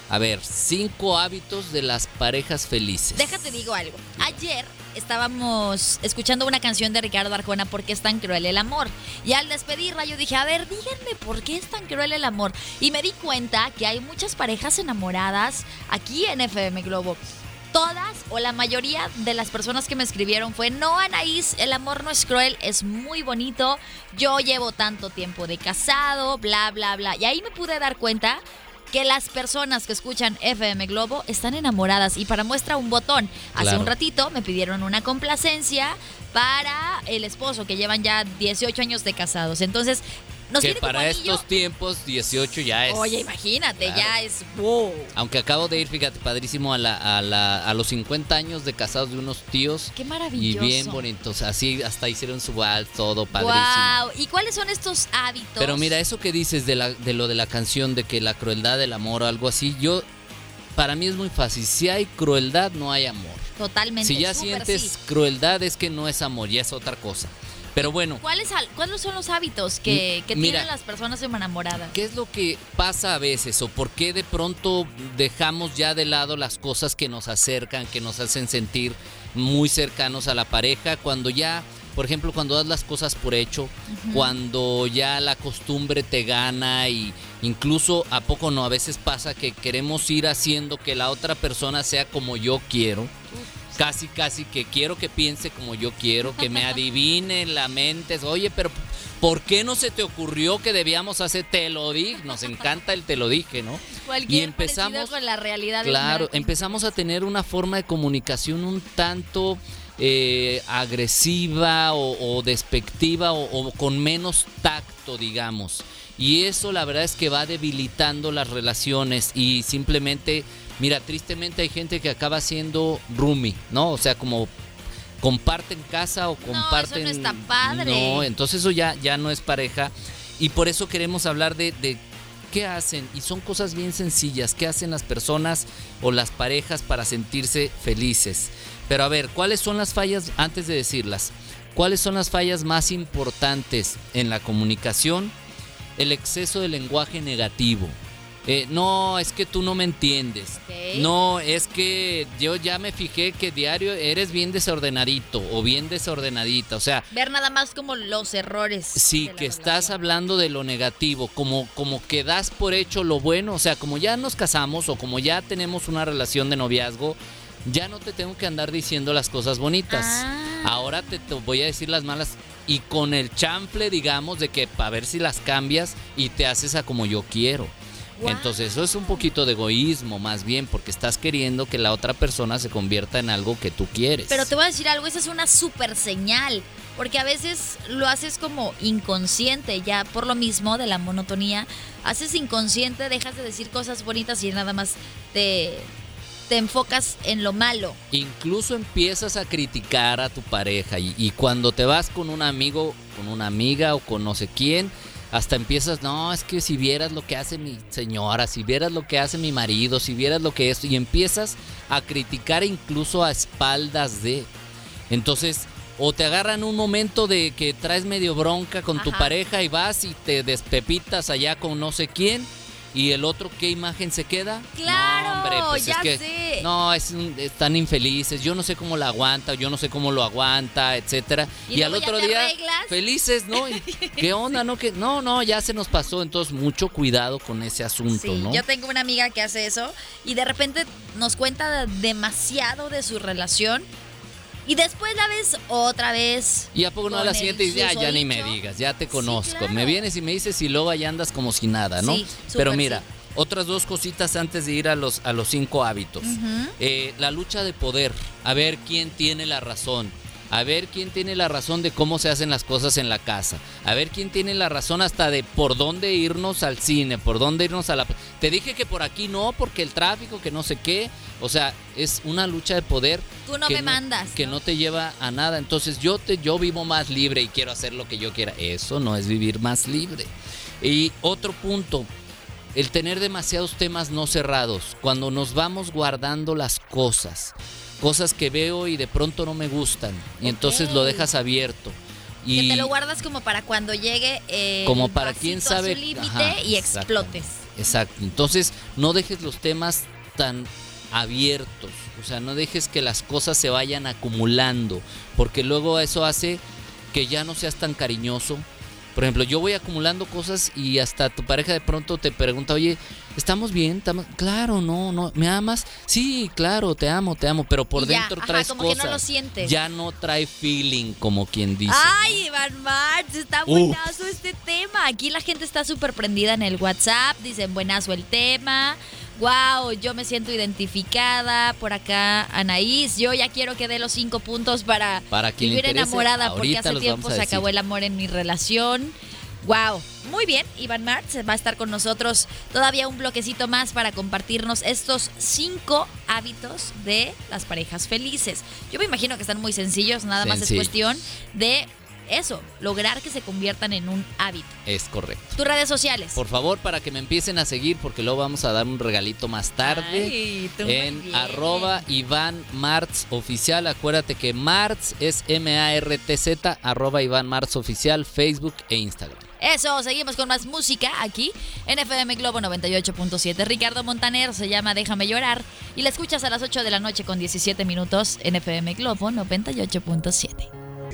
A ver, 5 hábitos de las parejas felices. Déjate digo algo. Ayer estábamos escuchando una canción de Ricardo Arjona, ¿Por qué es tan cruel el amor? Y al despedirla yo dije, a ver, díganme, ¿por qué es tan cruel el amor? Y me di cuenta que hay muchas parejas enamoradas aquí en FM Globo. Todas o la mayoría de las personas que me escribieron fue, no, Anaís, el amor no es cruel, es muy bonito, yo llevo tanto tiempo de casado, bla, bla, bla. Y ahí me pude dar cuenta que las personas que escuchan FM Globo están enamoradas y para muestra un botón. Hace un ratito me pidieron una complacencia para el esposo que llevan ya 18 años de casados. Entonces, nos que para estos tiempos 18 ya es. Oye, imagínate, ya es wow. Aunque acabo de ir, fíjate, padrísimo a los 50 años de casados de unos tíos. Qué maravilloso. Y bien bonitos, así hasta hicieron su vals, todo padrísimo. Wow. ¿Y cuáles son estos hábitos? Pero mira, eso que dices de lo de la canción de que la crueldad del amor o algo así, para mí es muy fácil. Si hay crueldad, no hay amor. Totalmente. Si ya sientes crueldad, es que no es amor, ya es otra cosa. Pero bueno, ¿cuáles son los hábitos que tienen las personas enamoradas? ¿Qué es lo que pasa a veces? ¿O por qué de pronto dejamos ya de lado las cosas que nos acercan, que nos hacen sentir muy cercanos a la pareja? Cuando ya, por ejemplo, cuando das las cosas por hecho, uh-huh, cuando ya la costumbre te gana y incluso, ¿a poco no? A veces pasa que queremos ir haciendo que la otra persona sea como yo quiero. Casi que quiero que piense como yo quiero, que me adivine en la mente. Oye, pero ¿por qué no se te ocurrió que debíamos hacer te lo dije? Nos encanta el te lo dije, ¿no? Cualquier y empezamos con la realidad. Claro, empezamos a tener una forma de comunicación un tanto agresiva o despectiva o con menos tacto, digamos. Y eso la verdad es que va debilitando las relaciones y simplemente... Mira, tristemente hay gente que acaba siendo roomie, ¿no? O sea, como comparten casa o comparten... No, eso no está padre. No, entonces eso ya no es pareja. Y por eso queremos hablar de qué hacen. Y son cosas bien sencillas. ¿Qué hacen las personas o las parejas para sentirse felices? Pero a ver, ¿cuáles son las fallas antes de decirlas? ¿Cuáles son las fallas más importantes en la comunicación? El exceso de lenguaje negativo. No, es que tú no me entiendes. Okay. No, es que yo ya me fijé que diario eres bien desordenadito o bien desordenadita. O sea, ver nada más como los errores. Sí, que estás hablando de lo negativo, como que das por hecho lo bueno. O sea, como ya nos casamos o como ya tenemos una relación de noviazgo, ya no te tengo que andar diciendo las cosas bonitas. Ah. Ahora te voy a decir las malas. Y con el chanfle, digamos, de que para ver si las cambias y te haces a como yo quiero. Wow. Entonces eso es un poquito de egoísmo más bien, porque estás queriendo que la otra persona se convierta en algo que tú quieres. Pero te voy a decir algo, esa es una súper señal, porque a veces lo haces como inconsciente, ya por lo mismo de la monotonía, haces inconsciente, dejas de decir cosas bonitas y nada más te enfocas en lo malo. Incluso empiezas a criticar a tu pareja y cuando te vas con un amigo, con una amiga o con no sé quién, hasta empiezas, no, es que si vieras lo que hace mi señora, si vieras lo que hace mi marido, si vieras lo que esto, y empiezas a criticar incluso a espaldas de. Entonces, o te agarran un momento de que traes medio bronca con tu pareja y vas y te despepitas allá con no sé quién. ¿Y el otro qué imagen se queda? ¡Claro! No, hombre, pues ya es que, sé. No, están infelices, yo no sé cómo la aguanta, yo no sé cómo lo aguanta, etcétera. Y al otro día, arreglas. Felices, ¿no? ¿Qué onda? ¿No? ¿Qué? No, ya se nos pasó. Entonces, mucho cuidado con ese asunto, sí, ¿no? Yo tengo una amiga que hace eso y de repente nos cuenta demasiado de su relación. Y después la ves otra vez. Y a poco no, a la siguiente dices, ya ni me digas, ya te conozco. Sí, claro. Me vienes y me dices y luego allá andas como si nada, ¿no? Sí, pero mira, sí. Otras dos cositas antes de ir a los 5 hábitos. Uh-huh. La lucha de poder, a ver quién tiene la razón. A ver quién tiene la razón de cómo se hacen las cosas en la casa. A ver quién tiene la razón hasta de por dónde irnos al cine, por dónde irnos a la... Te dije que por aquí no, porque el tráfico, que no sé qué. O sea, es una lucha de poder. Tú no me mandas. Que no te lleva a nada. Entonces yo vivo más libre y quiero hacer lo que yo quiera. Eso no es vivir más libre. Y otro punto, el tener demasiados temas no cerrados. Cuando nos vamos guardando las cosas que veo y de pronto no me gustan, y entonces lo dejas abierto. Y que te lo guardas como para cuando llegue como para quién sabe, límite y explotes. Exacto, entonces no dejes los temas tan abiertos, o sea, no dejes que las cosas se vayan acumulando, porque luego eso hace que ya no seas tan cariñoso. Por ejemplo, yo voy acumulando cosas y hasta tu pareja de pronto te pregunta, oye, ¿estamos bien? Claro, no, ¿me amas? Sí, claro, te amo, pero por ya, dentro traes como cosas. Que no lo sientes. Ya no trae feeling, como quien dice. Ay, Iván Marx, está buenazo este tema. Aquí la gente está súper prendida en el WhatsApp, dicen buenazo el tema. Wow, yo me siento identificada. Por acá, Anaís, yo ya quiero que dé los 5 puntos para vivir interese, enamorada, porque hace tiempo se acabó el amor en mi relación. Wow, muy bien, Iván Martz va a estar con nosotros todavía un bloquecito más para compartirnos estos 5 hábitos de las parejas felices. Yo me imagino que están muy sencillos, nada más es cuestión de... eso, lograr que se conviertan en un hábito. Es correcto. Tus redes sociales. Por favor, para que me empiecen a seguir, porque luego vamos a dar un regalito más tarde. Ay, en @IvanMartzOficial. Acuérdate que Martz es MARTZ, @IvanMartzOficial, Facebook e Instagram. Eso, seguimos con más música aquí en FM Globo 98.7. Ricardo Montaner se llama Déjame Llorar y la escuchas a las 8:17 p.m. en FM Globo 98.7.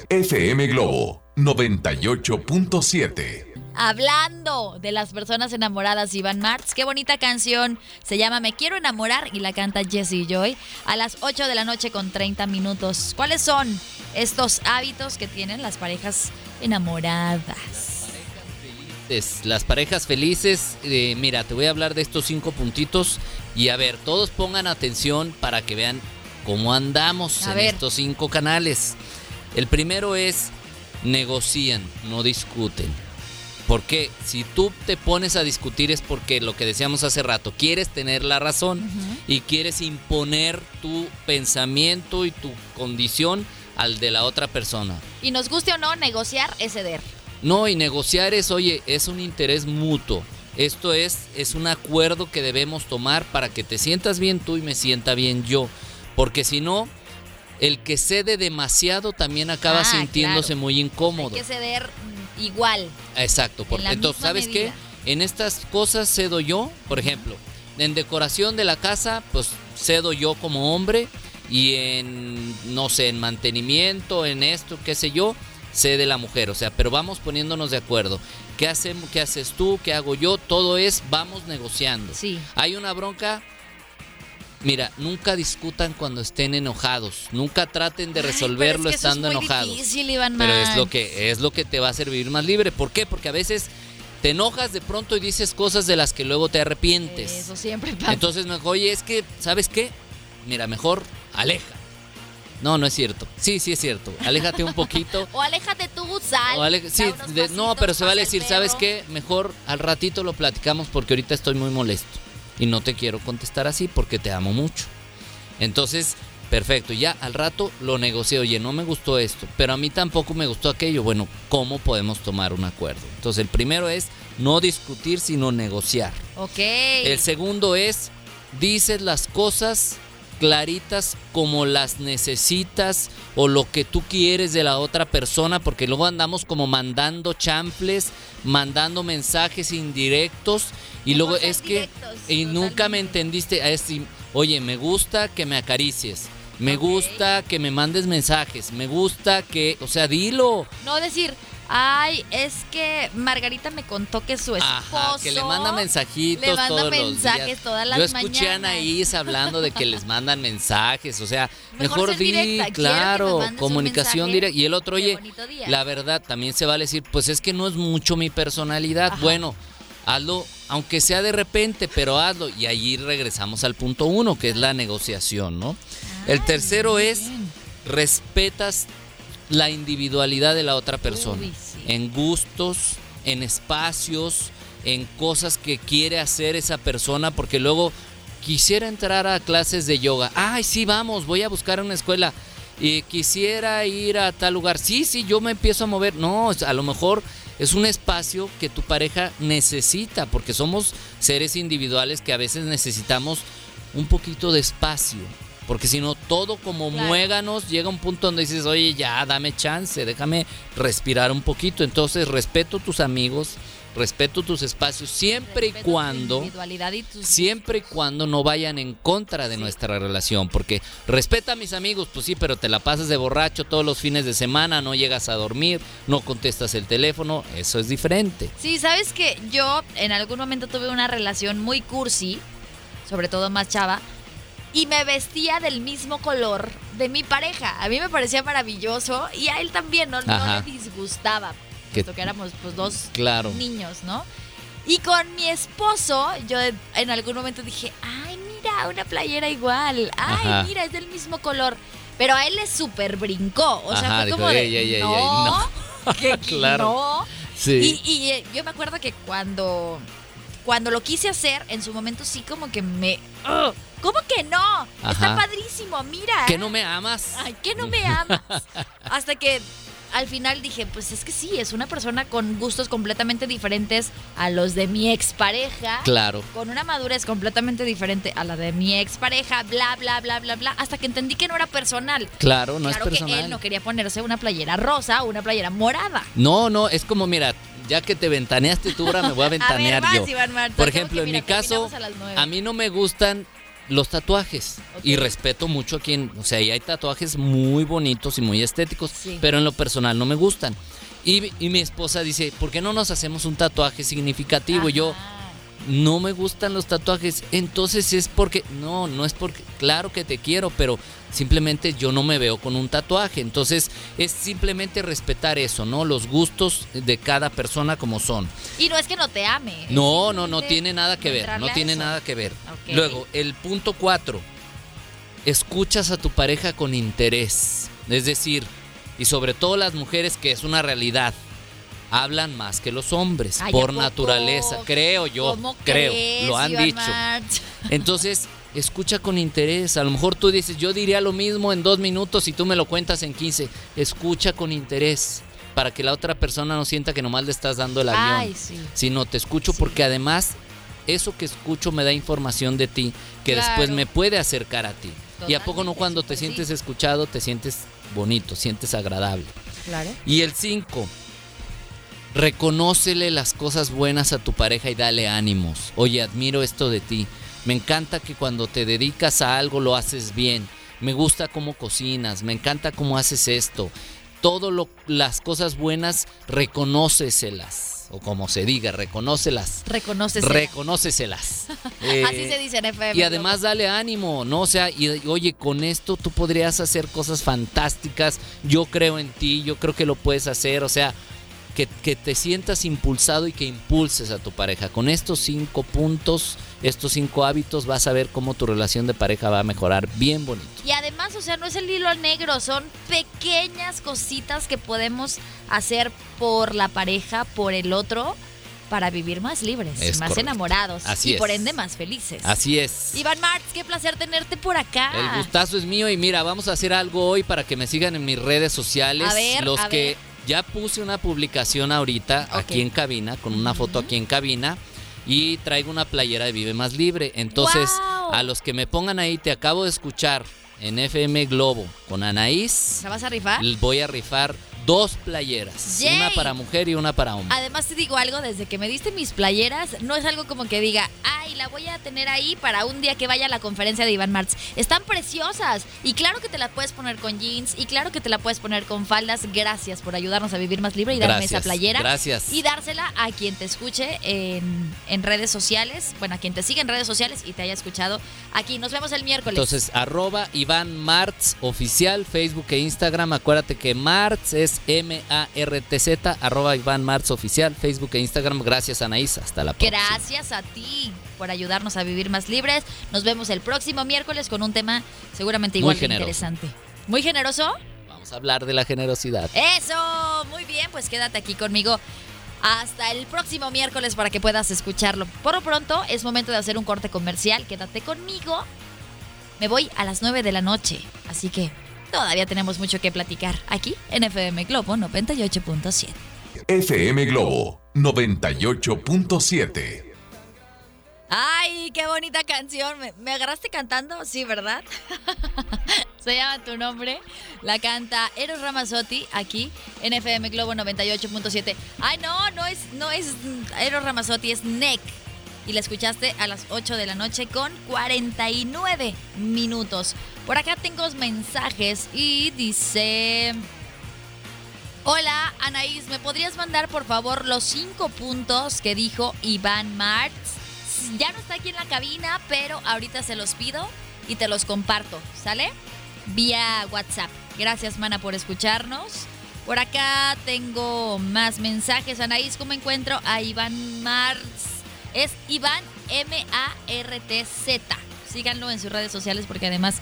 FM Globo 98.7. Hablando de las personas enamoradas, Iván Martz, qué bonita canción. Se llama Me Quiero Enamorar y la canta Jessie Joy a las 8:30 p.m. ¿Cuáles son estos hábitos que tienen las parejas enamoradas? Las parejas felices, mira, te voy a hablar de estos 5 puntitos y a ver, todos pongan atención para que vean cómo andamos a en ver. Estos 5 canales. El primero es, negocian, no discuten. Porque si tú te pones a discutir es porque lo que decíamos hace rato, quieres tener la razón y quieres imponer tu pensamiento y tu condición al de la otra persona. Y nos guste o no, negociar es ceder. No, y negociar es, oye, es un interés mutuo. Esto es un acuerdo que debemos tomar para que te sientas bien tú y me sienta bien yo. Porque si no... el que cede demasiado también acaba sintiéndose muy incómodo. Hay que ceder igual. Exacto. Porque, entonces, ¿sabes qué? En estas cosas cedo yo, por ejemplo, en decoración de la casa, pues cedo yo como hombre, y en, no sé, en mantenimiento, en esto, qué sé yo, cede la mujer. O sea, pero vamos poniéndonos de acuerdo. ¿Qué hacemos? ¿Qué haces tú? ¿Qué hago yo? Todo es, vamos negociando. Sí. Hay una bronca... Mira, nunca discutan cuando estén enojados, nunca traten de resolverlo estando enojados. Pero es que eso es muy difícil, Iván. Pero es lo que te va a hacer vivir más libre. ¿Por qué? Porque a veces te enojas de pronto y dices cosas de las que luego te arrepientes. Eso siempre pasa. Entonces, oye, es que, ¿sabes qué? Mira, mejor aleja. No, no es cierto. Sí, sí es cierto. Aléjate un poquito. O aléjate tú, sal. No, pero se vale decir, ¿sabes qué? Mejor al ratito lo platicamos porque ahorita estoy muy molesto. Y no te quiero contestar así porque te amo mucho. Entonces, perfecto, ya al rato lo negocié. Oye, no me gustó esto, pero a mí tampoco me gustó aquello. Bueno, ¿cómo podemos tomar un acuerdo? Entonces, el primero es no discutir, sino negociar. Ok. El segundo es, dices las cosas claritas como las necesitas o lo que tú quieres de la otra persona, porque luego andamos como mandando champles, mandando mensajes indirectos y luego es que y nunca me entendiste. Oye, me gusta que me acaricies, me gusta que me mandes mensajes, me gusta que, o sea, dilo. No decir, ay, es que Margarita me contó que su esposo... Ajá, que le manda mensajitos todos los días. Le manda mensajes todas las mañanas. Yo escuché a Anaís hablando de que les mandan mensajes, o sea, mejor di, claro, comunicación directa. Y el otro, oye, la verdad, también se vale decir, pues es que no es mucho mi personalidad. Ajá. Bueno, hazlo, aunque sea de repente, pero hazlo. Y allí regresamos al punto uno, que es la negociación, ¿no? Ay, el tercero es, respetas la individualidad de la otra persona. Uy, sí. En gustos, en espacios, en cosas que quiere hacer esa persona, porque luego quisiera entrar a clases de yoga. Ay, sí, vamos, voy a buscar una escuela. Y quisiera ir a tal lugar. Sí, yo me empiezo a mover. No, a lo mejor es un espacio que tu pareja necesita, porque somos seres individuales que a veces necesitamos un poquito de espacio. Porque si no, todo como muéganos, llega un punto donde dices, oye, ya, dame chance, déjame respirar un poquito. Entonces, respeto tus amigos, respeto tus espacios, siempre y cuando no vayan en contra de nuestra relación. Porque respeta a mis amigos, pues sí, pero te la pasas de borracho todos los fines de semana, no llegas a dormir, no contestas el teléfono, eso es diferente. Sí, ¿sabes qué? Yo en algún momento tuve una relación muy cursi, sobre todo más chava, y me vestía del mismo color de mi pareja. A mí me parecía maravilloso y a él también, no le disgustaba. Puesto que éramos pues dos niños, ¿no? Y con mi esposo, yo en algún momento dije, ay, mira, una playera igual. Ay, mira, es del mismo color. Pero a él le súper brincó. O sea, fue como de, no, que no. Sí. Y yo me acuerdo que cuando lo quise hacer, en su momento sí como que me... ¿Cómo que no? Ajá. Está padrísimo, mira. ¿Que no me amas? Ay, ¿que no me amas? Hasta que al final dije, pues es que sí, es una persona con gustos completamente diferentes a los de mi expareja. Claro. Con una madurez completamente diferente a la de mi expareja, bla, bla, bla, bla, bla. Hasta que entendí que no era personal. Claro, no es personal. Claro que él no quería ponerse una playera rosa o una playera morada. No, es como, mira... Ya que te ventaneaste tú, ahora me voy a ventanear a ver, yo. Iván Marta, por ejemplo, en mi caso, a mí no me gustan los tatuajes. Okay. Y respeto mucho a quien... O sea, y hay tatuajes muy bonitos y muy estéticos, pero en lo personal no me gustan. Y mi esposa dice, ¿por qué no nos hacemos un tatuaje significativo? Ajá. Yo, no me gustan los tatuajes, entonces es porque... No es porque... Claro que te quiero, pero simplemente yo no me veo con un tatuaje. Entonces es simplemente respetar eso, ¿no? Los gustos de cada persona como son. Y no es que no te ame. No tiene nada que ver. No tiene nada que ver. Okay. Luego, el punto 4. Escuchas a tu pareja con interés. Es decir, y sobre todo las mujeres, que es una realidad, hablan más que los hombres. Ay, por naturaleza, creo yo. ¿Cómo creo? Crees, lo han dicho. March. Entonces, escucha con interés. A lo mejor tú dices, yo diría lo mismo en 2 minutos y tú me lo cuentas en 15. Escucha con interés para que la otra persona no sienta que nomás le estás dando el avión. Ay, sí. Sino te escucho porque además eso que escucho me da información de ti que después me puede acercar a ti. Totalmente. ¿Y a poco no cuando te sientes escuchado, te sientes bonito, sientes agradable? Claro. Y el 5, reconócele las cosas buenas a tu pareja y dale ánimos. Oye, admiro esto de ti. Me encanta que cuando te dedicas a algo lo haces bien. Me gusta cómo cocinas, me encanta cómo haces esto. Todas las cosas buenas, reconóceselas. O como se diga, reconócelas. Reconóceselas. Así se dice en FM. Y además dale ánimo, ¿no? O sea, y oye, con esto tú podrías hacer cosas fantásticas. Yo creo en ti, yo creo que lo puedes hacer. O sea, que te sientas impulsado y que impulses a tu pareja. Con estos 5 puntos, estos 5 hábitos, vas a ver cómo tu relación de pareja va a mejorar bien bonito. Y además, o sea, no es el hilo negro, son pequeñas cositas que podemos hacer por la pareja, por el otro, para vivir más libres, es más correcto. Enamorados. Así y es. Por ende más felices. Así es. Iván Martz, qué placer tenerte por acá. El gustazo es mío y mira, vamos a hacer algo hoy para que me sigan en mis redes sociales. A ver, los a que... ver. Ya puse una publicación ahorita, okay, aquí en cabina, con una foto aquí en cabina, y traigo una playera de Vive Más Libre. Entonces, wow, a los que me pongan ahí, te acabo de escuchar en FM Globo con Anaís. ¿La vas a rifar? Voy a rifar 2 playeras, yay, una para mujer y una para hombre. Además te digo algo, desde que me diste mis playeras, no es algo como que diga, ay, la voy a tener ahí para un día que vaya a la conferencia de Iván Martz. Están preciosas y claro que te la puedes poner con jeans y claro que te la puedes poner con faldas. Gracias por ayudarnos a vivir más libre y darme esa playera. Gracias. Y dársela a quien te escuche en redes sociales, bueno, a quien te sigue en redes sociales y te haya escuchado aquí. Nos vemos el miércoles. Entonces, @ Iván Martz oficial, Facebook e Instagram. Acuérdate que Martz es MARTZ, @ Iván Martz oficial, Facebook e Instagram. Gracias, Anaís, hasta la próxima. Gracias a ti por ayudarnos a vivir más libres. Nos vemos el próximo miércoles con un tema seguramente igual de interesante. ¿Muy generoso? Vamos a hablar de la generosidad. ¡Eso! Muy bien, pues quédate aquí conmigo hasta el próximo miércoles para que puedas escucharlo. Por lo pronto, es momento de hacer un corte comercial. Quédate conmigo. Me voy a las 9 de la noche, así que... todavía tenemos mucho que platicar aquí en FM Globo 98.7. FM Globo 98.7. ¡Ay, qué bonita canción! ¿Me agarraste cantando? Sí, ¿verdad? Se llama Tu Nombre. La canta Eros Ramazzotti aquí en FM Globo 98.7. ¡Ay, no es Eros Ramazzotti, es Nick! Y la escuchaste a las 8 de la noche con 49 minutos. Por acá tengo mensajes y dice... Hola, Anaís, ¿me podrías mandar, por favor, los 5 puntos que dijo Iván Martz? Ya no está aquí en la cabina, pero ahorita se los pido y te los comparto, ¿sale? Vía WhatsApp. Gracias, mana, por escucharnos. Por acá tengo más mensajes. Anaís, ¿cómo encuentro a Iván Martz? Es Iván MARTZ. Síganlo en sus redes sociales porque además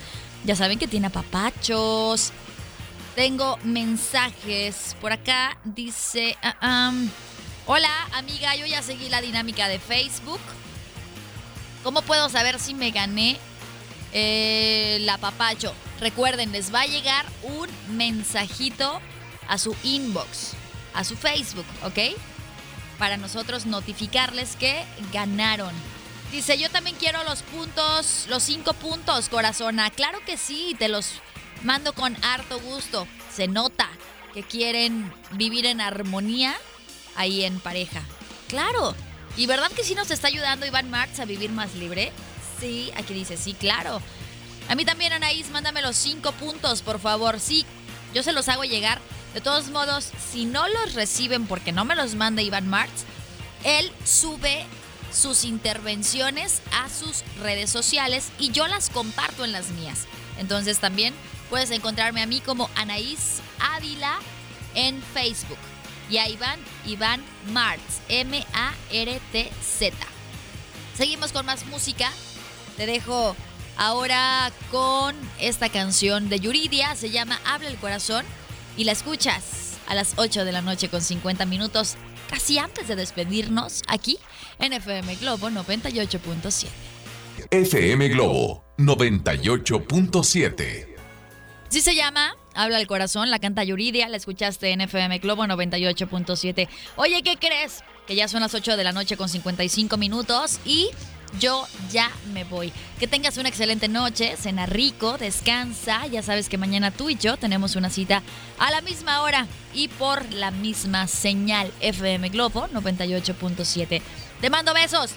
ya saben que tiene apapachos. Tengo mensajes. Por acá dice... Hola, amiga, yo ya seguí la dinámica de Facebook. ¿Cómo puedo saber si me gané el apapacho? Recuerden, les va a llegar un mensajito a su inbox, a su Facebook, ¿ok? Para nosotros notificarles que ganaron. Dice, yo también quiero los puntos, los 5 puntos, corazona. Claro que sí, te los mando con harto gusto. Se nota que quieren vivir en armonía ahí en pareja. Claro. ¿Y verdad que sí nos está ayudando Iván Martz a vivir más libre? Sí, aquí dice, sí, claro. A mí también, Anaís, mándame los 5 puntos, por favor. Sí, yo se los hago llegar. De todos modos, si no los reciben porque no me los manda Iván Martz, él sube sus intervenciones a sus redes sociales y yo las comparto en las mías. Entonces también puedes encontrarme a mí como Anaís Ávila en Facebook. Y a Iván Martz, MARTZ. Seguimos con más música. Te dejo ahora con esta canción de Yuridia. Se llama Habla el Corazón. Y la escuchas a las 8 de la noche con 50 minutos, casi antes de despedirnos, aquí en FM Globo 98.7. FM Globo 98.7. Sí se llama Habla el Corazón, la canta Yuridia, la escuchaste en FM Globo 98.7. Oye, ¿qué crees? Que ya son las 8 de la noche con 55 minutos y... yo ya me voy. Que tengas una excelente noche, cena rico, descansa. Ya sabes que mañana tú y yo tenemos una cita a la misma hora y por la misma señal. FM Globo 98.7. Te mando besos,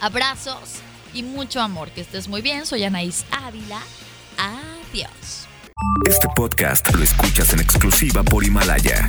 abrazos y mucho amor. Que estés muy bien. Soy Anaís Ávila. Adiós. Este podcast lo escuchas en exclusiva por Himalaya.